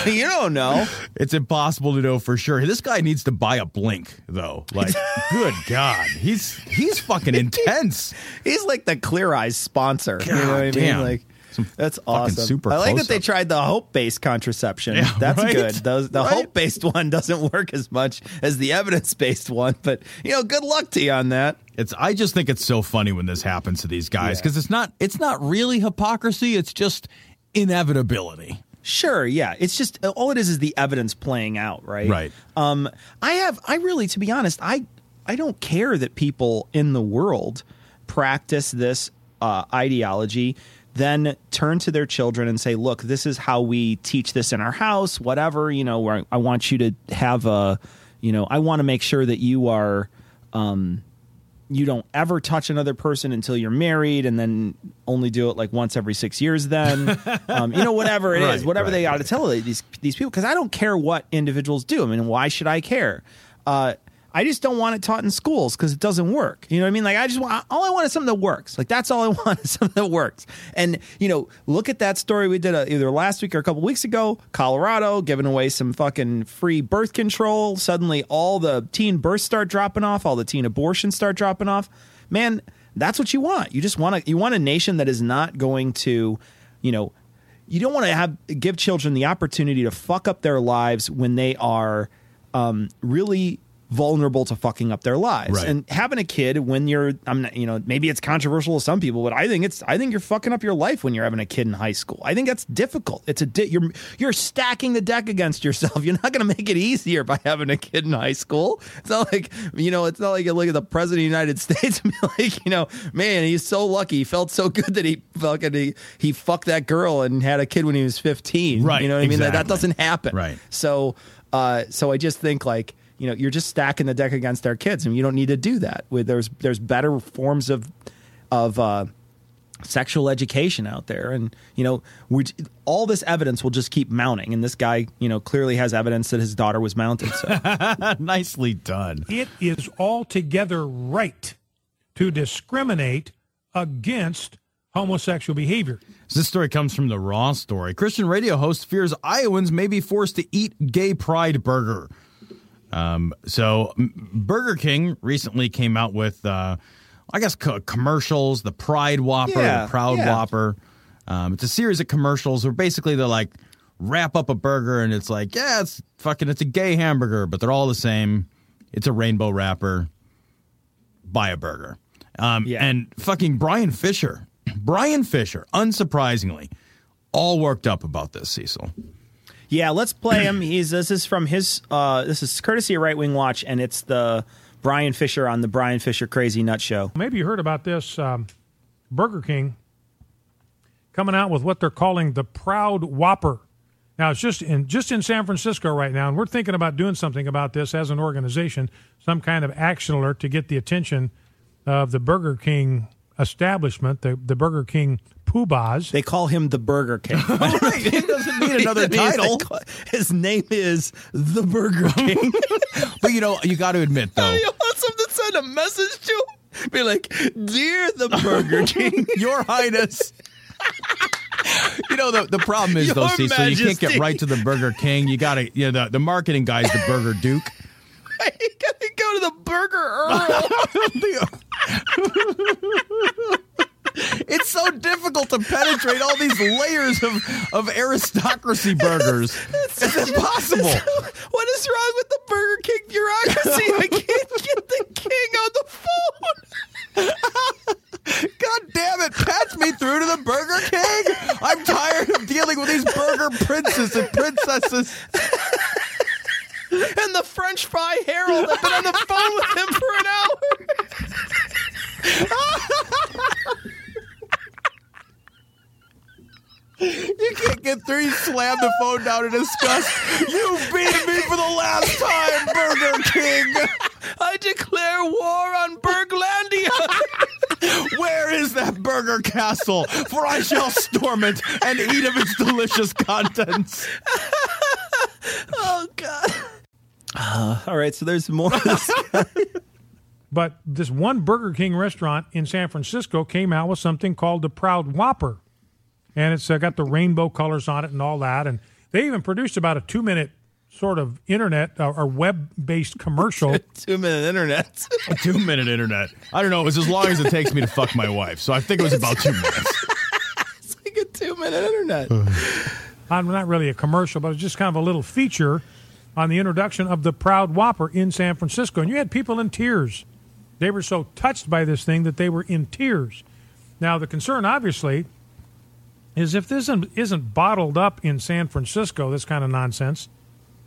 You don't know. It's impossible to know for sure. This guy needs to buy a blink, though. Like, good God. He's he's fucking intense. He's like the Clear Eyes sponsor. God, you know what damn. I mean? Like, Some that's awesome. Super I like that they up. tried the hope-based contraception. Yeah, that's right? good. Those, the right? hope-based one doesn't work as much as the evidence-based one. But, you know, good luck to you on that. It's. I just think it's so funny when this happens to these guys because yeah. it's not. it's not really hypocrisy. It's just inevitability. Sure, yeah. It's just all it is is the evidence playing out, right? Right. Um, I have, I really, to be honest, I, I don't care that people in the world practice this uh, ideology, then turn to their children and say, look, this is how we teach this in our house, whatever, you know, where I want you to have a, you know, I want to make sure that you are, um, you don't ever touch another person until you're married and then only do it like once every six years then, um, you know, whatever it right, is, whatever right, they ought right. to tell these these people, because I don't care what individuals do. I mean, why should I care? Uh, I just don't want it taught in schools because it doesn't work. You know what I mean? Like I just want, all I want is something that works. Like that's all I want is something that works. And, you know, look at that story we did uh, either last week or a couple weeks ago, Colorado giving away some fucking free birth control. Suddenly all the teen births start dropping off. All the teen abortions start dropping off. Man, that's what you want. You just want to, you want a nation that is not going to, you know, you don't want to have, give children the opportunity to fuck up their lives when they are um, really vulnerable to fucking up their lives, right. And having a kid when you're, I'm not, you know, maybe it's controversial to some people, but I think it's, I think you're fucking up your life when you're having a kid in high school. I think that's difficult. It's a, di- you're, you're stacking the deck against yourself. You're not going to make it easier by having a kid in high school. It's not like, you know, it's not like you look at the president of the United States and be like, you know, man, he's so lucky. He felt so good that he fucking, he, he fucked that girl and had a kid when he was fifteen. Right. You know what exactly. I mean? That, that doesn't happen. Right. So, uh, so I just think like, you know, you're just stacking the deck against their kids, and you don't need to do that. There's there's better forms of of uh, sexual education out there, and you know, we, all this evidence will just keep mounting. And this guy, you know, clearly has evidence that his daughter was mounted. So. Nicely done. It is altogether right to discriminate against homosexual behavior. So this story comes from the Raw Story. Christian radio host fears Iowans may be forced to eat gay pride burger. Um, so Burger King recently came out with, uh, I guess, co- commercials, the Pride Whopper, yeah, the Proud yeah. Whopper. Um, it's a series of commercials where basically they're like, wrap up a burger, and it's like, yeah, it's fucking, it's a gay hamburger, but they're all the same. It's a rainbow wrapper. Buy a burger. Um, yeah. And fucking Bryan Fischer, Bryan Fischer, unsurprisingly, all worked up about this, Cecil. Yeah, let's play him. He's this is from his uh, this is courtesy of Right Wing Watch, and it's the Bryan Fischer on the Bryan Fischer Crazy Nut Show. Maybe you heard about this um, Burger King coming out with what they're calling the Proud Whopper. Now it's just in just in San Francisco right now, and we're thinking about doing something about this as an organization, some kind of action alert to get the attention of the Burger King establishment, the, the Burger King poobahs. They call him the Burger King. Right. He doesn't need another title. Call, his name is the Burger King. But, you know, you got to admit, though. You want something to send a message to? Be like, dear the Burger King, your highness. You know, the, the problem is, your though, Cecil, Majesty. You can't get right to the Burger King. You got to, you know, the, the marketing guy's the Burger Duke. You got to go to the Burger Earl. It's so difficult to penetrate all these layers of, of aristocracy burgers. It's, it's, it's impossible. It's, what is wrong with the Burger King bureaucracy? I can't get the king on the phone. God damn it, patch me through to the Burger King. I'm tired of dealing with these burger princes and princesses. And the French Fry Herald. I've been on the phone with him for an hour. You can't get through. You slam the phone down in disgust. You beat me for the last time, Burger King. I declare war on Burglandia. Where is that burger castle? For I shall storm it and eat of its delicious contents. Oh, God. Uh, all right, so there's more. But this one Burger King restaurant in San Francisco came out with something called the Proud Whopper. And it's uh, got the rainbow colors on it and all that. And they even produced about a two-minute sort of internet uh, or web-based commercial. two-minute internet. A two-minute internet. I don't know. It was as long as it takes me to fuck my wife. So I think it was about two minutes. It's like a two-minute internet. I'm not really a commercial, but it's just kind of a little feature on the introduction of the Proud Whopper in San Francisco. And you had people in tears. They were so touched by this thing that they were in tears. Now, the concern, obviously, is if this isn't bottled up in San Francisco, this kind of nonsense,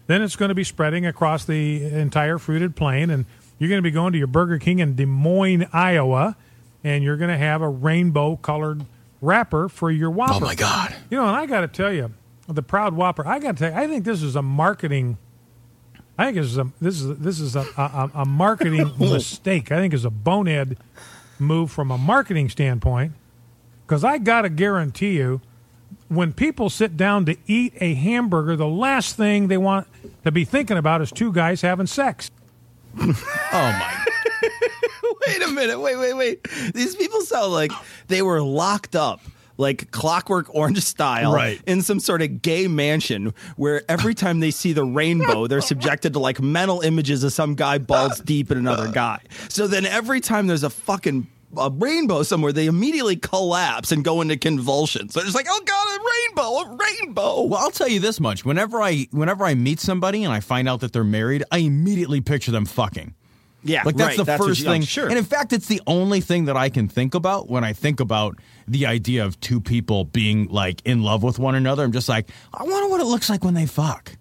then it's going to be spreading across the entire Fruited Plain, and you're going to be going to your Burger King in Des Moines, Iowa, and you're going to have a rainbow-colored wrapper for your Whopper. Oh, my God. You know, and I got to tell you, the Proud Whopper, I got to tell you, I think this is a marketing I think this is a this is a, this is a, a, a marketing mistake. I think it's a bonehead move from a marketing standpoint, because I gotta guarantee you, when people sit down to eat a hamburger, the last thing they want to be thinking about is two guys having sex. Oh my! Wait a minute! Wait! Wait! Wait! These people sound like they were locked up, like Clockwork Orange style, right, in some sort of gay mansion where every time they see the rainbow, they're subjected to like mental images of some guy balls deep in another guy. So then every time there's a fucking a rainbow somewhere, they immediately collapse and go into convulsions. So they're just like, oh God, a rainbow, a rainbow. Well, I'll tell you this much. Whenever I, whenever I meet somebody and I find out that they're married, I immediately picture them fucking. Yeah, like that's right. the that's first you, thing. Oh, sure. And in fact, it's the only thing that I can think about when I think about the idea of two people being like in love with one another. I'm just like, I wonder what it looks like when they fuck.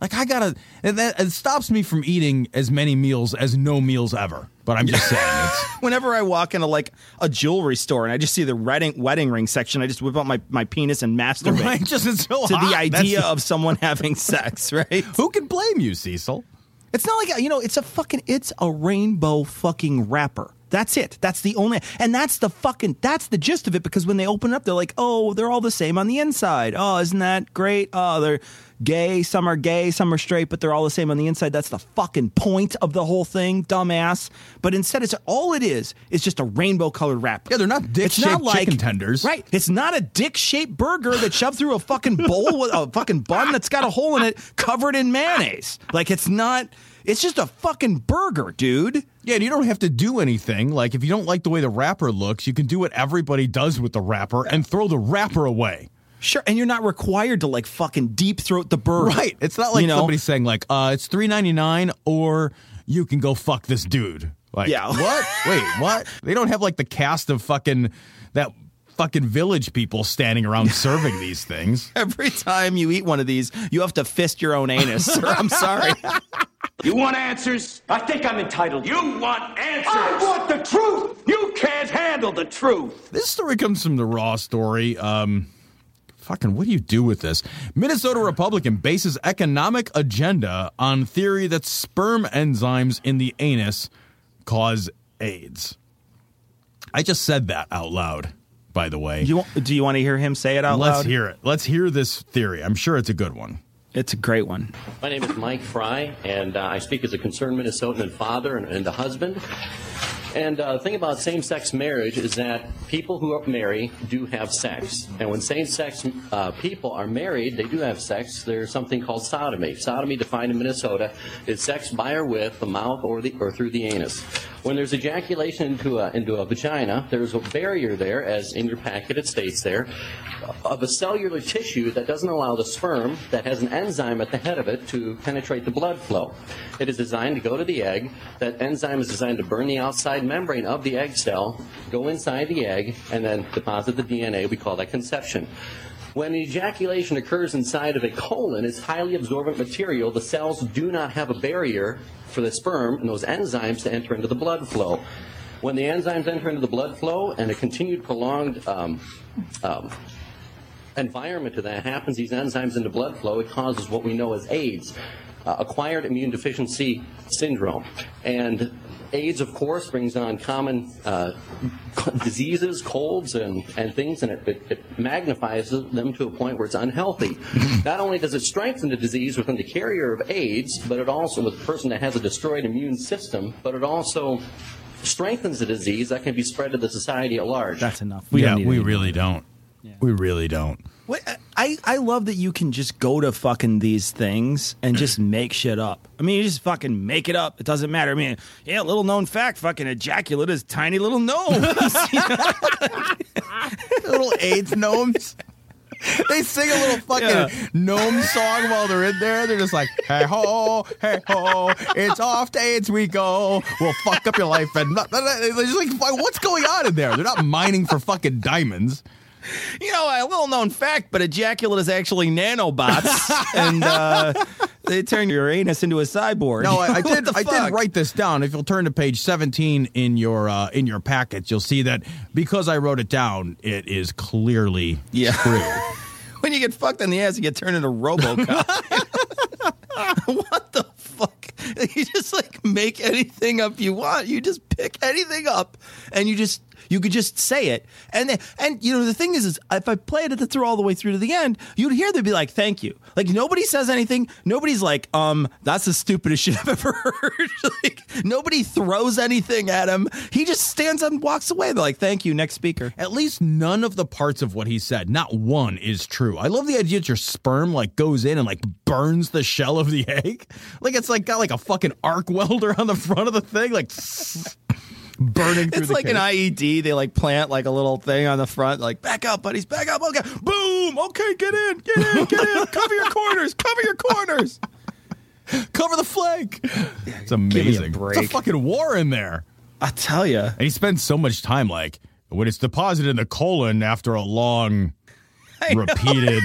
Like I gotta, and that it stops me from eating as many meals as no meals ever. But I'm just saying, it's whenever I walk into like a jewelry store and I just see the wedding wedding ring section, I just whip out my, my penis and masturbate. Right, just it's so to hot. The idea that's of someone having sex. Right? Who can blame you, Cecil? It's not like, you know, it's a fucking, it's a rainbow fucking wrapper. That's it. That's the only, and that's the fucking, that's the gist of it, because when they open it up, they're like, oh, they're all the same on the inside. Oh, isn't that great? Oh, they're, gay, some are gay, some are straight, but they're all the same on the inside. That's the fucking point of the whole thing, dumbass. But instead, it's all it is is just a rainbow-colored wrapper. Yeah, they're not dick-shaped like, chicken tenders. Right. It's not a dick-shaped burger that's shoved through a fucking bowl with a fucking bun that's got a hole in it covered in mayonnaise. Like, it's not... It's just a fucking burger, dude. Yeah, and you don't have to do anything. Like, if you don't like the way the wrapper looks, you can do what everybody does with the wrapper and throw the wrapper away. Sure, and you're not required to, like, fucking deep throat the burger. Right. It's not like you know? somebody saying, like, uh, it's three ninety-nine or you can go fuck this dude. Like, yeah. What? Wait, what? They don't have, like, the cast of fucking that... fucking village people standing around serving these things. Every time you eat one of these, you have to fist your own anus, sir. I'm sorry. You want answers? I think I'm entitled. You want answers? I want the truth. You can't handle the truth. This story comes from the Raw Story. Um, fucking, what do you do with this? Minnesota Republican bases economic agenda on theory that sperm enzymes in the anus cause AIDS. I just said that out loud. By the way, you, do you want to hear him say it out Let's loud? Let's hear it. Let's hear this theory. I'm sure it's a good one. It's a great one. My name is Mike Fry, and uh, I speak as a concerned Minnesotan and father and, and a husband. And uh, the thing about same-sex marriage is that people who marry do have sex. And when same-sex uh, people are married, they do have sex. There's something called sodomy. Sodomy, defined in Minnesota, is sex by or with the mouth or the or through the anus. When there's ejaculation into a, into a vagina, there's a barrier there, as in your packet it states there, of a cellular tissue that doesn't allow the sperm that has an enzyme at the head of it to penetrate the blood flow. It is designed to go to the egg. That enzyme is designed to burn the outside membrane of the egg cell, go inside the egg, and then deposit the D N A. We call that conception. When ejaculation occurs inside of a colon, it's highly absorbent material. The cells do not have a barrier for the sperm and those enzymes to enter into the blood flow. When the enzymes enter into the blood flow and a continued prolonged um, um, environment to that happens, these enzymes into blood flow, it causes what we know as AIDS, uh, acquired immune deficiency syndrome. And AIDS, of course, brings on common uh, diseases, colds, and, and things, and it, it, it magnifies them to a point where it's unhealthy. Not only does it strengthen the disease within the carrier of AIDS, but it also, with the person that has a destroyed immune system, but it also strengthens the disease that can be spread to the society at large. That's enough. We yeah, don't we really don't. Yeah. We really don't. What, I, I love that you can just go to fucking these things and just make shit up. I mean, you just fucking make it up. It doesn't matter. I mean, yeah, little known fact, fucking ejaculate is tiny little gnomes. Little AIDS gnomes. They sing a little fucking yeah. gnome song while they're in there. They're just like, hey-ho, hey-ho, it's off to AIDS we go. We'll fuck up your life. And blah, blah, blah. They're just like, what's going on in there? They're not mining for fucking diamonds. You know, a little-known fact, but ejaculate is actually nanobots, and uh, they turn your anus into a cyborg. No, I, I did. I did write this down. If you'll turn to page seventeen in your uh, in your packets, you'll see that because I wrote it down, it is clearly yeah. true. When you get fucked in the ass, you get turned into RoboCop. What the fuck? You just like make anything up you want. You just pick anything up, and you just. You could just say it. And, then, and you know, the thing is, is if I played it through all the way through to the end, you'd hear they'd be like, thank you. Like, nobody says anything. Nobody's like, um, that's the stupidest shit I've ever heard. Like, nobody throws anything at him. He just stands up and walks away. They're like, thank you, next speaker. At least none of the parts of what he said, not one, is true. I love the idea that your sperm, like, goes in and, like, burns the shell of the egg. Like, it's, like, got, like, a fucking arc welder on the front of the thing. Like, burning through it's the like case. An I E D. They like plant like a little thing on the front, like back up, buddies, back up. Okay, boom. Okay, get in, get in, get in. Cover your corners, cover your corners, cover the flank. It's amazing. It's a fucking war in there. I tell you. And he spends so much time like when it's deposited in the colon after a long, repeated.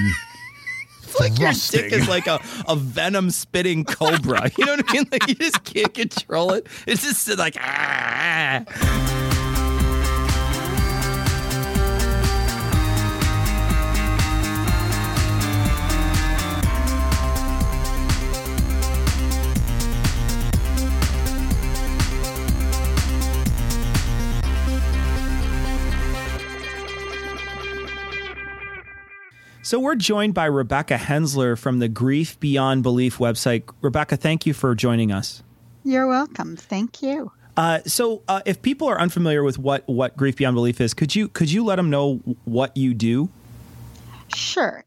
It's like thrusting. Your dick is like a, a venom-spitting cobra. You know what I mean? Like, you just can't control it. It's just like, ah. So we're joined by Rebecca Hensler from the Grief Beyond Belief website. Rebecca, thank you for joining us. You're welcome. Thank you. Uh, so uh, if people are unfamiliar with what, what Grief Beyond Belief is, could you could you let them know what you do? Sure.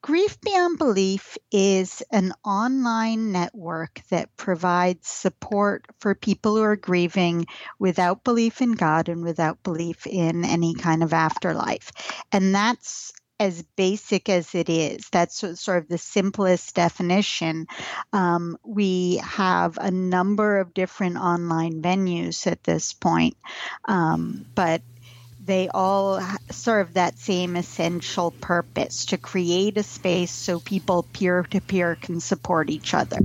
Grief Beyond Belief is an online network that provides support for people who are grieving without belief in God and without belief in any kind of afterlife. And that's as basic as it is. That's sort of the simplest definition. Um, we have a number of different online venues at this point, um, but they all serve that same essential purpose, to create a space so people peer-to-peer can support each other.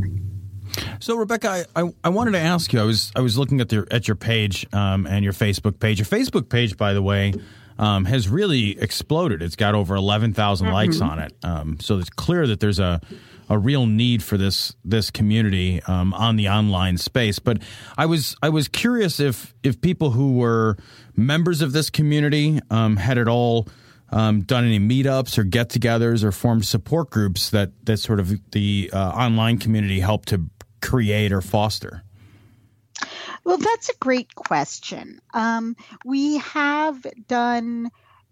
So, Rebecca, I, I, I wanted to ask you, I was I was looking at, the, at your page um, and your Facebook page. Your Facebook page, by the way, Um, has really exploded. It's got over eleven thousand mm-hmm. likes on it. Um, so it's clear that there's a, a real need for this this community um, on the online space. But I was I was curious if if people who were members of this community um, had at all um, done any meetups or get-togethers or formed support groups that that sort of the uh, online community helped to create or foster. Well, that's a great question. Um, we have done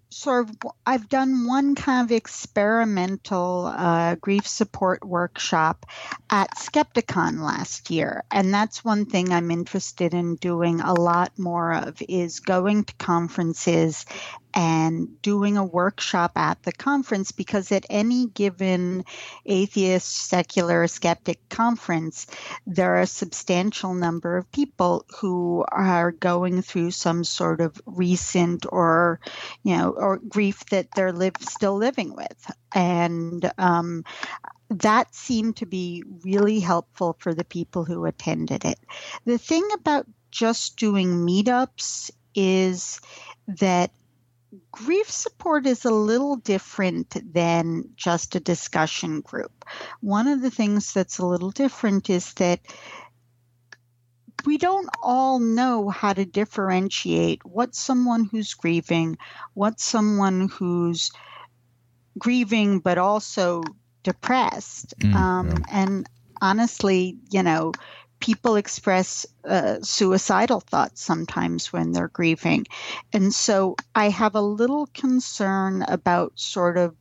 sort of, I've done one kind of experimental uh, grief support workshop at Skepticon last year. And that's one thing I'm interested in doing a lot more of, is going to conferences and doing a workshop at the conference, because at any given atheist, secular, skeptic conference, there are a substantial number of people who are going through some sort of recent or, you know, or grief that they're live, still living with. And um, that seemed to be really helpful for the people who attended it. The thing about just doing meetups is that grief support is a little different than just a discussion group. One of the things that's a little different is that we don't all know how to differentiate what's someone who's grieving, what's someone who's grieving but also depressed. Mm, um, yeah. And honestly, you know, people express uh, suicidal thoughts sometimes when they're grieving. And so I have a little concern about sort of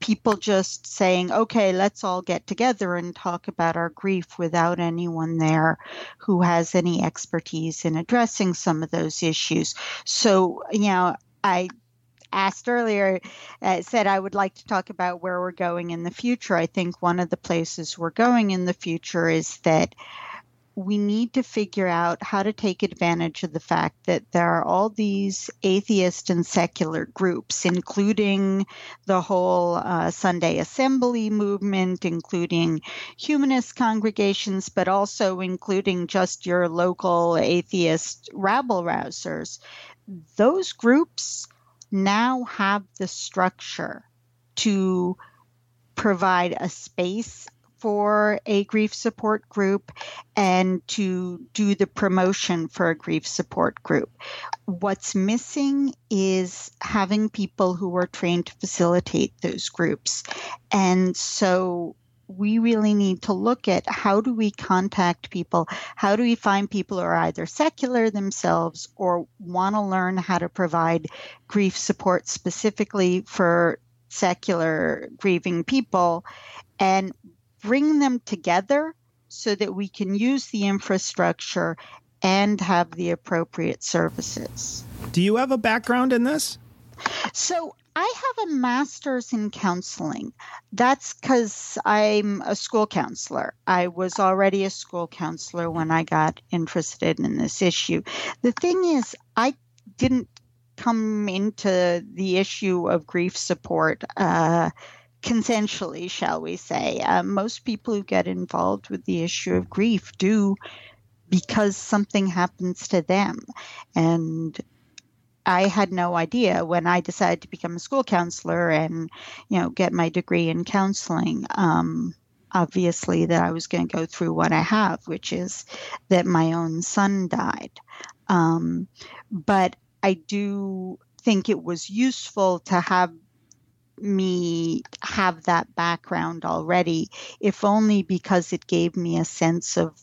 people just saying, okay, let's all get together and talk about our grief without anyone there who has any expertise in addressing some of those issues. So, you know, I asked earlier, uh, said I would like to talk about where we're going in the future. I think one of the places we're going in the future is that we need to figure out how to take advantage of the fact that there are all these atheist and secular groups, including the whole uh, Sunday Assembly movement, including humanist congregations, but also including just your local atheist rabble-rousers. Those groups now have the structure to provide a space for a grief support group and to do the promotion for a grief support group. What's missing is having people who are trained to facilitate those groups. And so we really need to look at, how do we contact people? How do we find people who are either secular themselves or want to learn how to provide grief support specifically for secular grieving people, and bring them together so that we can use the infrastructure and have the appropriate services? Do you have a background in this? So I have a master's in counseling. That's because I'm a school counselor. I was already a school counselor when I got interested in this issue. The thing is, I didn't come into the issue of grief support uh, consensually, shall we say. Uh, most people who get involved with the issue of grief do because something happens to them. And I had no idea when I decided to become a school counselor and, you know, get my degree in counseling, um, obviously that I was going to go through what I have, which is that my own son died. Um, but I do think it was useful to have me have that background already, if only because it gave me a sense of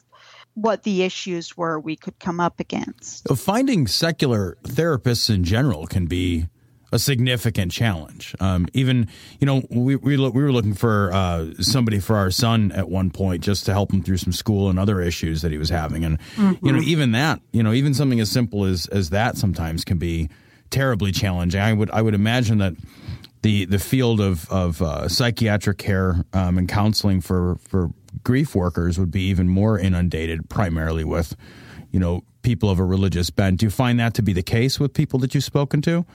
what the issues were we could come up against. Finding secular therapists in general can be a significant challenge. Um, even, you know, we we, lo- we were looking for uh, somebody for our son at one point just to help him through some school and other issues that he was having. And, mm-hmm. you know, even that, you know, even something as simple as, as that sometimes can be terribly challenging. I would I would imagine that the the field of, of uh, psychiatric care um, and counseling for, for grief workers would be even more inundated primarily with, you know, people of a religious bent. Do you find that to be the case with people that you've spoken to?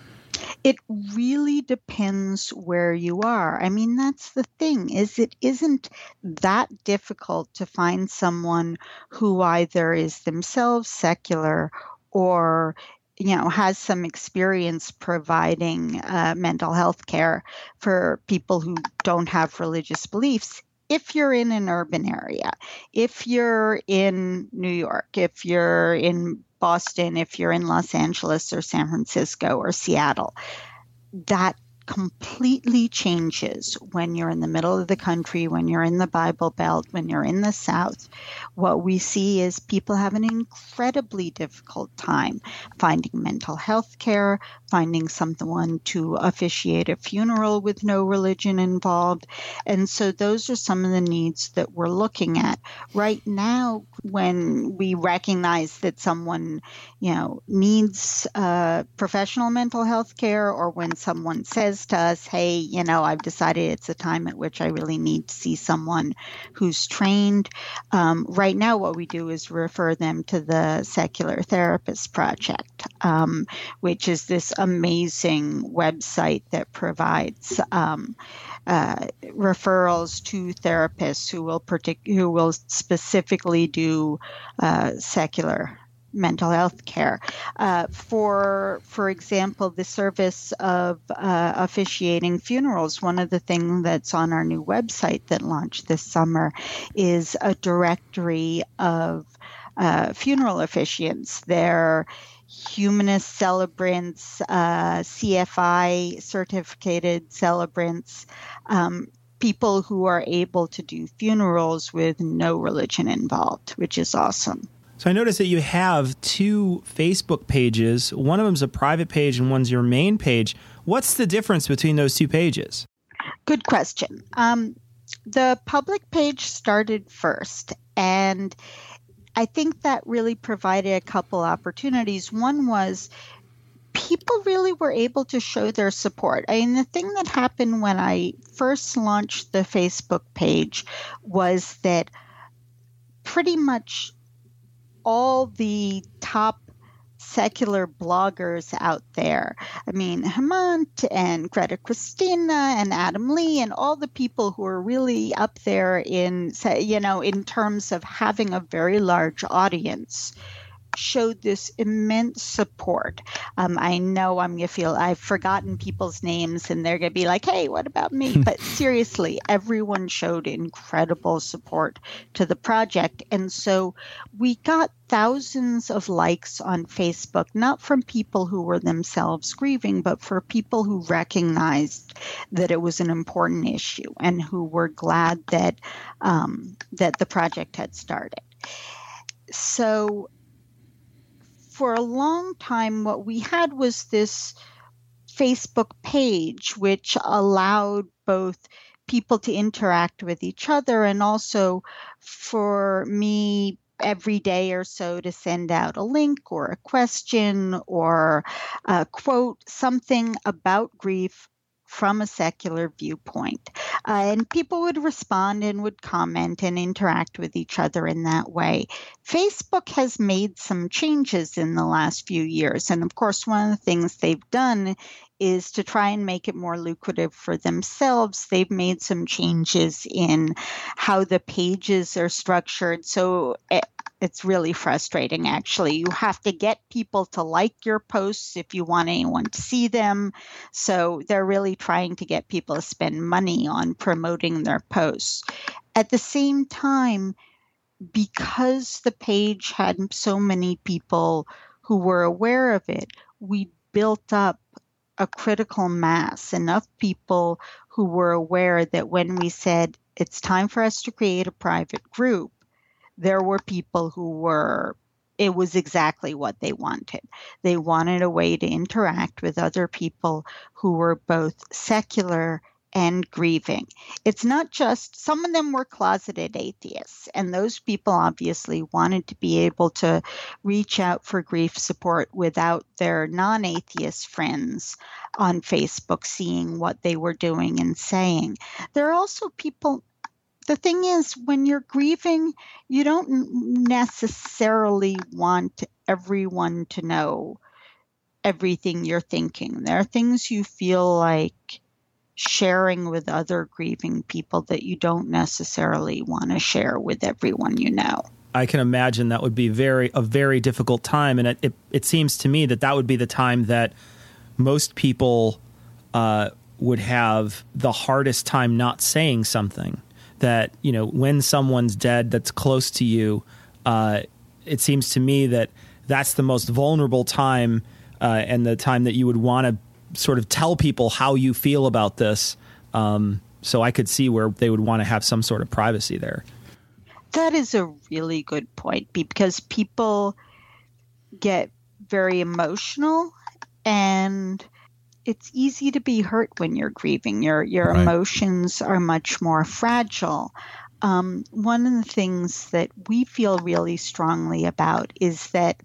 It really depends where you are. I mean, that's the thing, is it isn't that difficult to find someone who either is themselves secular or, you know, has some experience providing uh, mental health care for people who don't have religious beliefs. If you're in an urban area, if you're in New York, if you're in Boston, if you're in Los Angeles or San Francisco or Seattle, that completely changes when you're in the middle of the country, when you're in the Bible Belt, when you're in the South. What we see is people have an incredibly difficult time finding mental health care, finding someone to officiate a funeral with no religion involved. And so those are some of the needs that we're looking at. Right now, when we recognize that someone, you know, needs uh, professional mental health care, or when someone says to us, hey, you know, I've decided it's a time at which I really need to see someone who's trained. Um, right now, what we do is refer them to the Secular Therapist Project, um, which is this amazing website that provides um, uh, referrals to therapists who will partic- who will specifically do uh, secular mental health care. Uh, for for example, the service of uh, officiating funerals, one of the things that's on our new website that launched this summer is a directory of uh, funeral officiants. They're humanist celebrants, uh, C F I certificated celebrants, um, people who are able to do funerals with no religion involved, which is awesome. So I noticed that you have two Facebook pages. One of them's a private page and one's your main page. What's the difference between those two pages? Good question. Um, the public page started first, and I think that really provided a couple opportunities. One was people really were able to show their support. I mean, the thing that happened when I first launched the Facebook page was that pretty much all the top secular bloggers out there, I mean, Hemant and Greta Christina and Adam Lee and all the people who are really up there in, you know, in terms of having a very large audience, showed this immense support. Um, I know I'm going to feel I've forgotten people's names and they're going to be like, hey, what about me? But seriously, everyone showed incredible support to the project. And so we got thousands of likes on Facebook, not from people who were themselves grieving, but for people who recognized that it was an important issue and who were glad that, um, that the project had started. So for a long time, what we had was this Facebook page, which allowed both people to interact with each other and also for me every day or so to send out a link or a question or a quote, something about grief from a secular viewpoint. Uh, and people would respond and would comment and interact with each other in that way. Facebook has made some changes in the last few years. And of course, one of the things they've done is to try and make it more lucrative for themselves. They've made some changes in how the pages are structured. So it, it's really frustrating, actually. You have to get people to like your posts if you want anyone to see them. So they're really trying to get people to spend money on promoting their posts. At the same time, because the page had so many people who were aware of it, we built up a critical mass, enough people who were aware that when we said it's time for us to create a private group, there were people who were, it was exactly what they wanted. They wanted a way to interact with other people who were both secular and grieving. It's not just, some of them were closeted atheists, and those people obviously wanted to be able to reach out for grief support without their non-atheist friends on Facebook seeing what they were doing and saying. There are also people, the thing is, when you're grieving, you don't necessarily want everyone to know everything you're thinking. There are things you feel like sharing with other grieving people that you don't necessarily want to share with everyone you know. I can imagine that would be very a very difficult time, and it it, it seems to me that that would be the time that most people uh, would have the hardest time not saying something. That, you know, when someone's dead that's close to you, uh, it seems to me that that's the most vulnerable time, uh, and the time that you would want to sort of tell people how you feel about this. Um, so I could see where they would want to have some sort of privacy there. That is a really good point, because people get very emotional, and it's easy to be hurt when you're grieving. Your your right. emotions are much more fragile. Um, one of the things that we feel really strongly about is that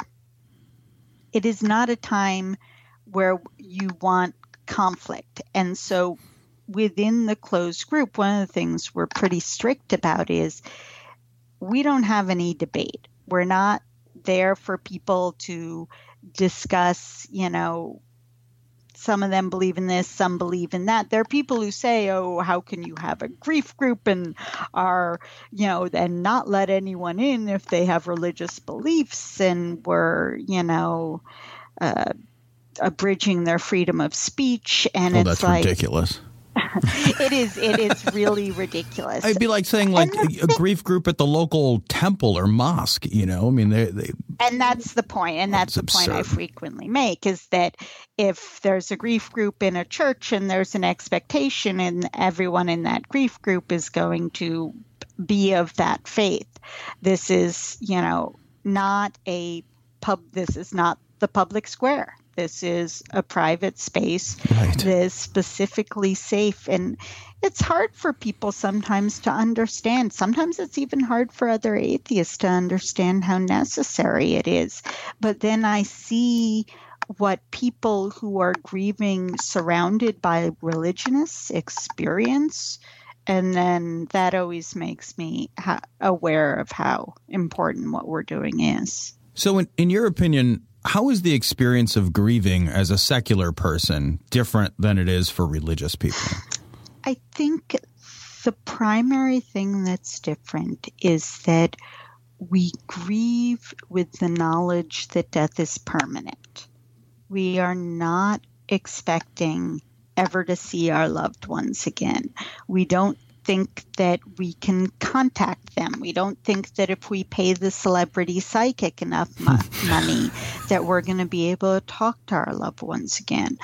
it is not a time where you want conflict. And so within the closed group, one of the things we're pretty strict about is we don't have any debate. We're not there for people to discuss, you know, some of them believe in this, some believe in that. There are people who say, oh, how can you have a grief group and are, you know, and not let anyone in if they have religious beliefs and were, you know, uh, abridging their freedom of speech, and oh, it's that's like ridiculous. it is. It is really ridiculous. It'd be like saying like a, thing, a grief group at the local temple or mosque. You know, I mean, they. they and that's the point, and that's, that's the absurd. point I frequently make is that if there's a grief group in a church and there's an expectation, and everyone in that grief group is going to be of that faith, this is, you know, not a pub. This is not the public square. This is a private space right. that is specifically safe. And it's hard for people sometimes to understand. Sometimes it's even hard for other atheists to understand how necessary it is. But then I see what people who are grieving surrounded by religionists experience. And then that always makes me ha- aware of how important what we're doing is. So in, in your opinion, how is the experience of grieving as a secular person different than it is for religious people? I think the primary thing that's different is that we grieve with the knowledge that death is permanent. We are not expecting ever to see our loved ones again. We don't think that we can contact them. We don't think that if we pay the celebrity psychic enough mo- money that we're going to be able to talk to our loved ones again.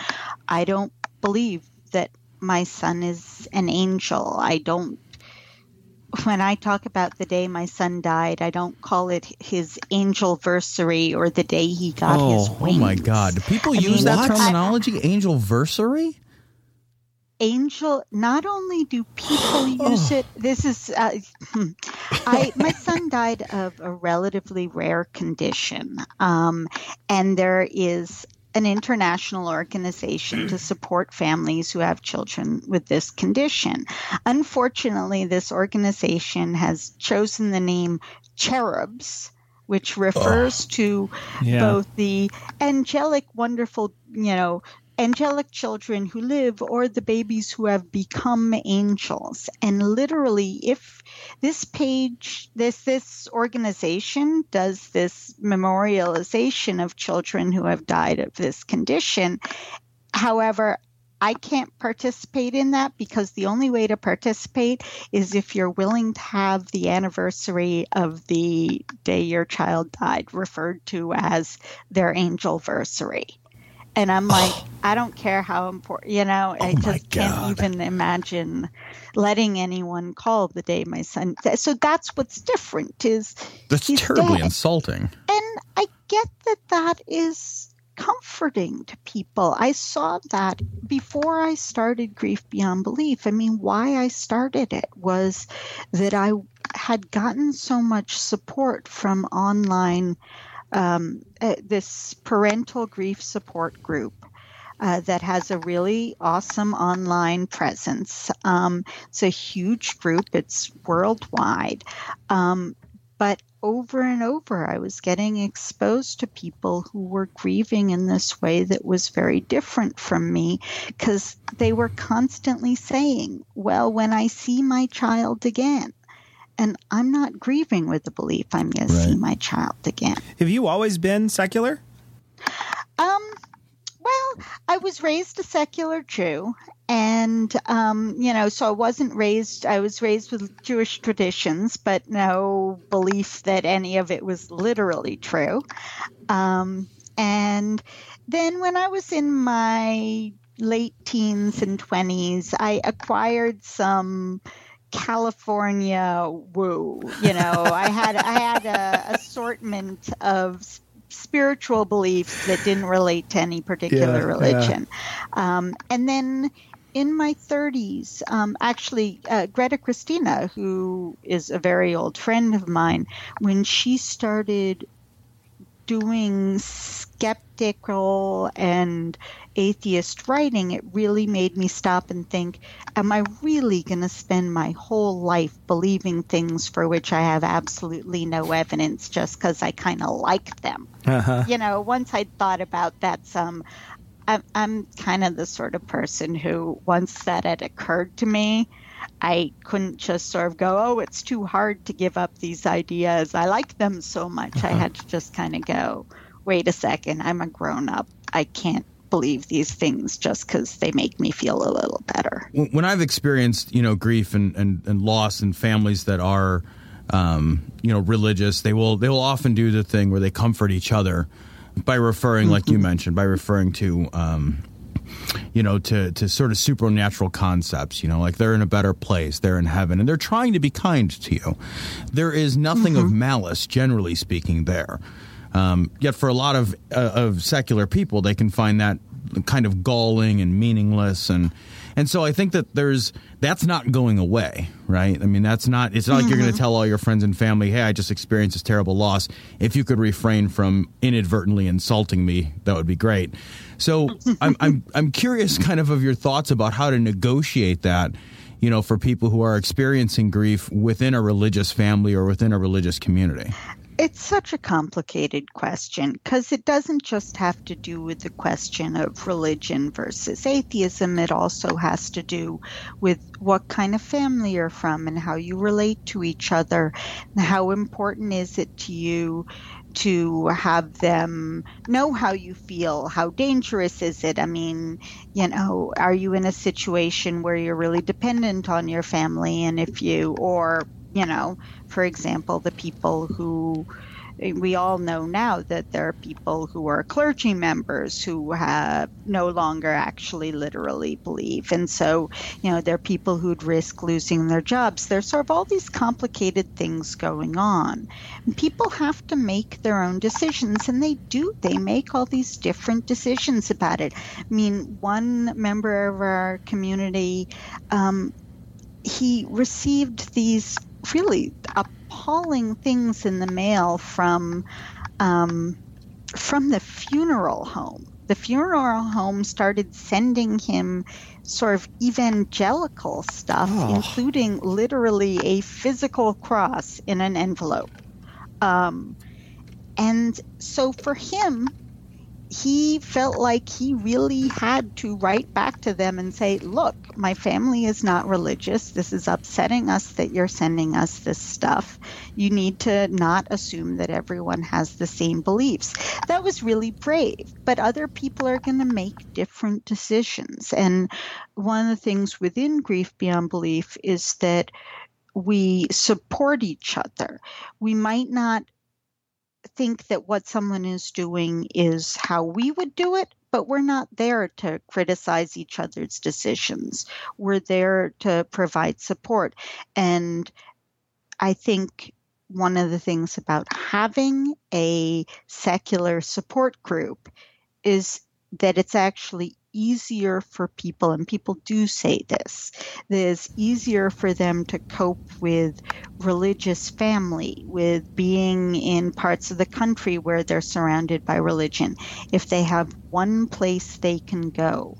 I don't believe that my son is an angel. I don't, when I talk about the day my son died, I don't call it his angelversary or the day he got oh, his wings. Oh my God. Do people I use mean, that what? terminology? I, angelversary? Angel, not only do people use it, this is, uh, I, my son died of a relatively rare condition, um, and there is an international organization to support families who have children with this condition. Unfortunately, this organization has chosen the name Cherubs, which refers oh. to yeah. both the angelic, wonderful, you know, angelic children who live or the babies who have become angels. And literally, if this page, this this organization does this memorialization of children who have died of this condition, however, I can't participate in that because the only way to participate is if you're willing to have the anniversary of the day your child died referred to as their angelversary. And I'm like, oh. I don't care how important, you know, oh I just can't even imagine letting anyone call the day my son. So that's what's different is. That's terribly dead. Insulting. And I get that that is comforting to people. I saw that before I started Grief Beyond Belief. I mean, why I started it was that I had gotten so much support from online Um, uh, this parental grief support group uh, that has a really awesome online presence. Um, it's a huge group. It's worldwide. Um, but over and over, I was getting exposed to people who were grieving in this way that was very different from me, because they were constantly saying, well, when I see my child again. And I'm not grieving with the belief I'm going right. to see my child again. Have you always been secular? Um, well, I was raised a secular Jew. And, um, you know, so I wasn't raised, I was raised with Jewish traditions, but no belief that any of it was literally true. Um, and then when I was in my late teens and twenties, I acquired some California woo, you know, I had I had a assortment of sp- spiritual beliefs that didn't relate to any particular yeah, religion. Yeah. Um, and then in my thirties, um, actually, uh, Greta Christina, who is a very old friend of mine, when she started doing skeptical and atheist writing, it really made me stop and think, am I really going to spend my whole life believing things for which I have absolutely no evidence just because I kind of like them? Uh-huh. You know, once I thought about that some, I'm, I'm kind of the sort of person who, once that had occurred to me, I couldn't just sort of go, oh, it's too hard to give up these ideas. I like them so much. Uh-huh. I had to just kind of go, wait a second, I'm a grown up. I can't believe these things just because they make me feel a little better. When I've experienced, you know, grief and, and, and loss in families that are, um, you know, religious, they will they will often do the thing where they comfort each other by referring, mm-hmm. like you mentioned, by referring to, um, you know, to, to sort of supernatural concepts, you know, like they're in a better place, they're in heaven, and they're trying to be kind to you. There is nothing mm-hmm. of malice, generally speaking, there. Um, yet for a lot of uh, of secular people, they can find that kind of galling and meaningless. And and so I think that there's that's not going away. Right. I mean, that's not it's not mm-hmm. like you're going to tell all your friends and family, hey, I just experienced this terrible loss. If you could refrain from inadvertently insulting me, that would be great. So I'm, I'm I'm curious kind of of your thoughts about how to negotiate that, you know, for people who are experiencing grief within a religious family or within a religious community. It's such a complicated question because it doesn't just have to do with the question of religion versus atheism. It also has to do with what kind of family you're from and how you relate to each other and how important is it to you to have them know how you feel. How dangerous is it? I mean, you know, are you in a situation where you're really dependent on your family? And if you or You know, for example, the people who we all know now that there are people who are clergy members who have no longer actually literally believe. And so, you know, there are people who'd risk losing their jobs. There's sort of all these complicated things going on. And people have to make their own decisions, and they do. They make all these different decisions about it. I mean, one member of our community, um, he received these really appalling things in the mail from um, from the funeral home. The funeral home started sending him sort of evangelical stuff, oh. including literally a physical cross in an envelope. Um, and so for him, he felt like he really had to write back to them and say, look, my family is not religious. This is upsetting us that you're sending us this stuff. You need to not assume that everyone has the same beliefs. That was really brave, but other people are going to make different decisions. And one of the things within Grief Beyond Belief is that we support each other. We might not think that what someone is doing is how we would do it, but we're not there to criticize each other's decisions. We're there to provide support. And I think one of the things about having a secular support group is that it's actually easier for people, and people do say this, that it's easier for them to cope with religious family, with being in parts of the country where they're surrounded by religion, if they have one place they can go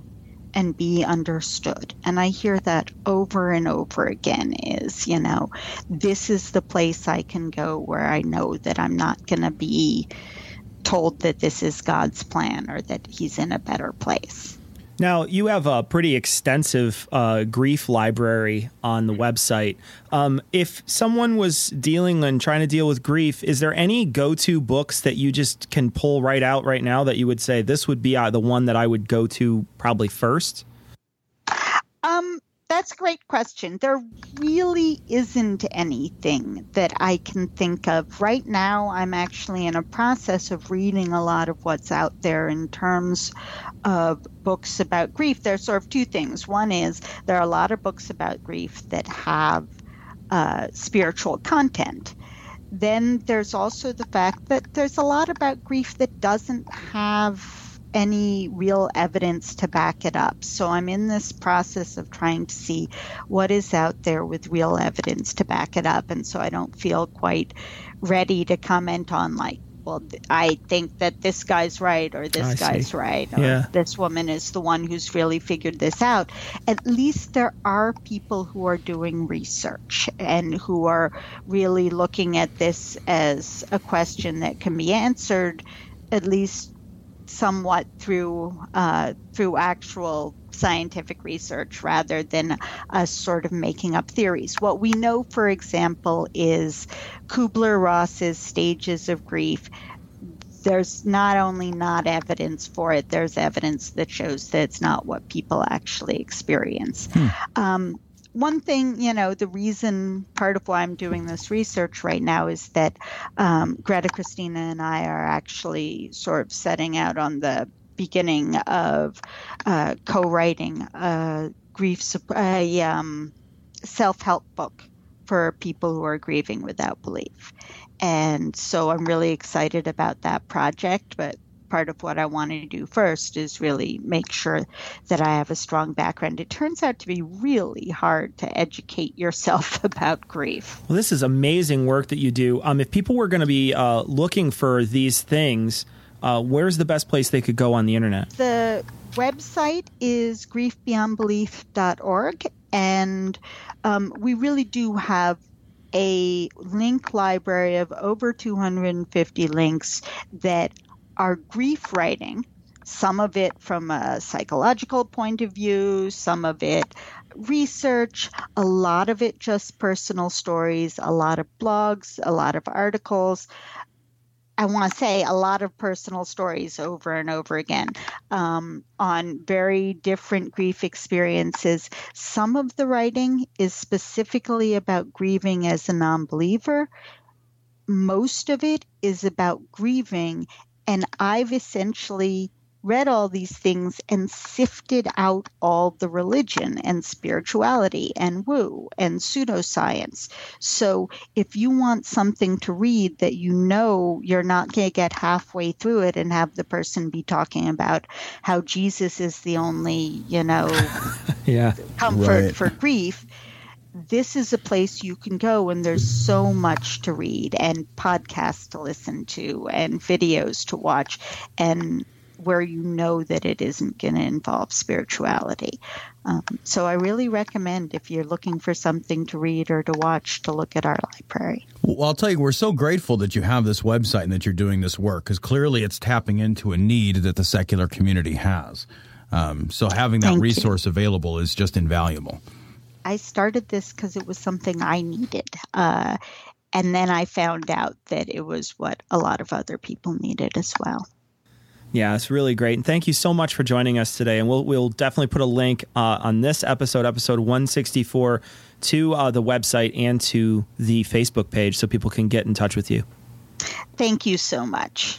and be understood. And I hear that over and over again is, you know, this is the place I can go where I know that I'm not going to be told that this is God's plan or that he's in a better place. Now, you have a pretty extensive uh, grief library on the website. Um, if someone was dealing and trying to deal with grief, is there any go-to books that you just can pull right out right now that you would say this would be uh, the one that I would go to probably first? Um, that's a great question. There really isn't anything that I can think of. Right now, I'm actually in a process of reading a lot of what's out there in terms of books about grief. There's sort of two things. One is there are a lot of books about grief that have uh, spiritual content. Then there's also the fact that there's a lot about grief that doesn't have any real evidence to back it up. So I'm in this process of trying to see what is out there with real evidence to back it up. And so I don't feel quite ready to comment on like, well, I think that this guy's right or this I guy's see. right. Or yeah. This woman is the one who's really figured this out. At least there are people who are doing research and who are really looking at this as a question that can be answered, at least somewhat through uh, through actual scientific research rather than us sort of making up theories. What we know, for example, is Kubler-Ross's stages of grief. There's not only not evidence for it, there's evidence that shows that it's not what people actually experience. Hmm. Um, one thing, you know, the reason, part of why I'm doing this research right now is that um, Greta Christina and I are actually sort of setting out on the beginning of uh, co-writing a grief, a um, self-help book for people who are grieving without belief. And so I'm really excited about that project, but part of what I wanted to do first is really make sure that I have a strong background. It turns out to be really hard to educate yourself about grief. Well, this is amazing work that you do. Um, if people were going to be uh, looking for these things, uh, where's the best place they could go on the internet? The website is grief beyond belief dot org, and um, we really do have a link library of over two hundred fifty links that our grief writing, some of it from a psychological point of view, some of it research, a lot of it just personal stories, a lot of blogs, a lot of articles. I want to say a lot of personal stories over and over again um, on very different grief experiences. Some of the writing is specifically about grieving as a non-believer. Most of it is about grieving. And I've essentially read all these things and sifted out all the religion and spirituality and woo and pseudoscience. So if you want something to read that you know you're not going to get halfway through it and have the person be talking about how Jesus is the only, you know, yeah, comfort right. for grief, this is a place you can go, and there's so much to read and podcasts to listen to and videos to watch, and where you know that it isn't going to involve spirituality. Um, so I really recommend, if you're looking for something to read or to watch, to look at our library. Well, I'll tell you, we're so grateful that you have this website and that you're doing this work, because clearly it's tapping into a need that the secular community has. Um, so having that Thank resource you. available is just invaluable. I started this because it was something I needed. Uh, and then I found out that it was what a lot of other people needed as well. Yeah, it's really great. And thank you so much for joining us today. And we'll we'll definitely put a link uh, on this episode, episode one sixty-four, to uh, the website and to the Facebook page so people can get in touch with you. Thank you so much.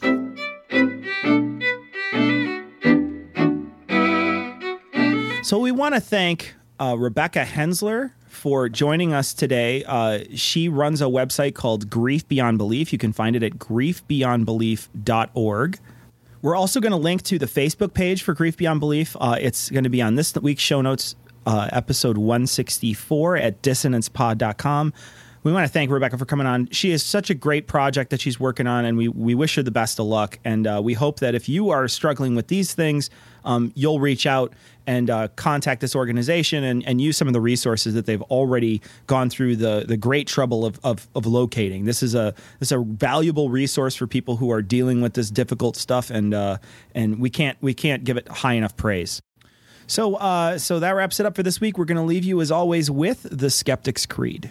So we want to thank uh, Rebecca Hensler for joining us today. Uh, she runs a website called Grief Beyond Belief. You can find it at grief beyond belief dot org. We're also going to link to the Facebook page for Grief Beyond Belief. Uh, it's going to be on this week's show notes, uh, episode one sixty-four at dissonance pod dot com. We want to thank Rebecca for coming on. She is such a great project that she's working on, and we, we wish her the best of luck. And uh, we hope that if you are struggling with these things, um, you'll reach out and uh, contact this organization and, and use some of the resources that they've already gone through the the great trouble of, of of locating. This is a this is a valuable resource for people who are dealing with this difficult stuff, and uh, and we can't we can't give it high enough praise. So uh, so that wraps it up for this week. We're going to leave you as always with the Skeptic's Creed.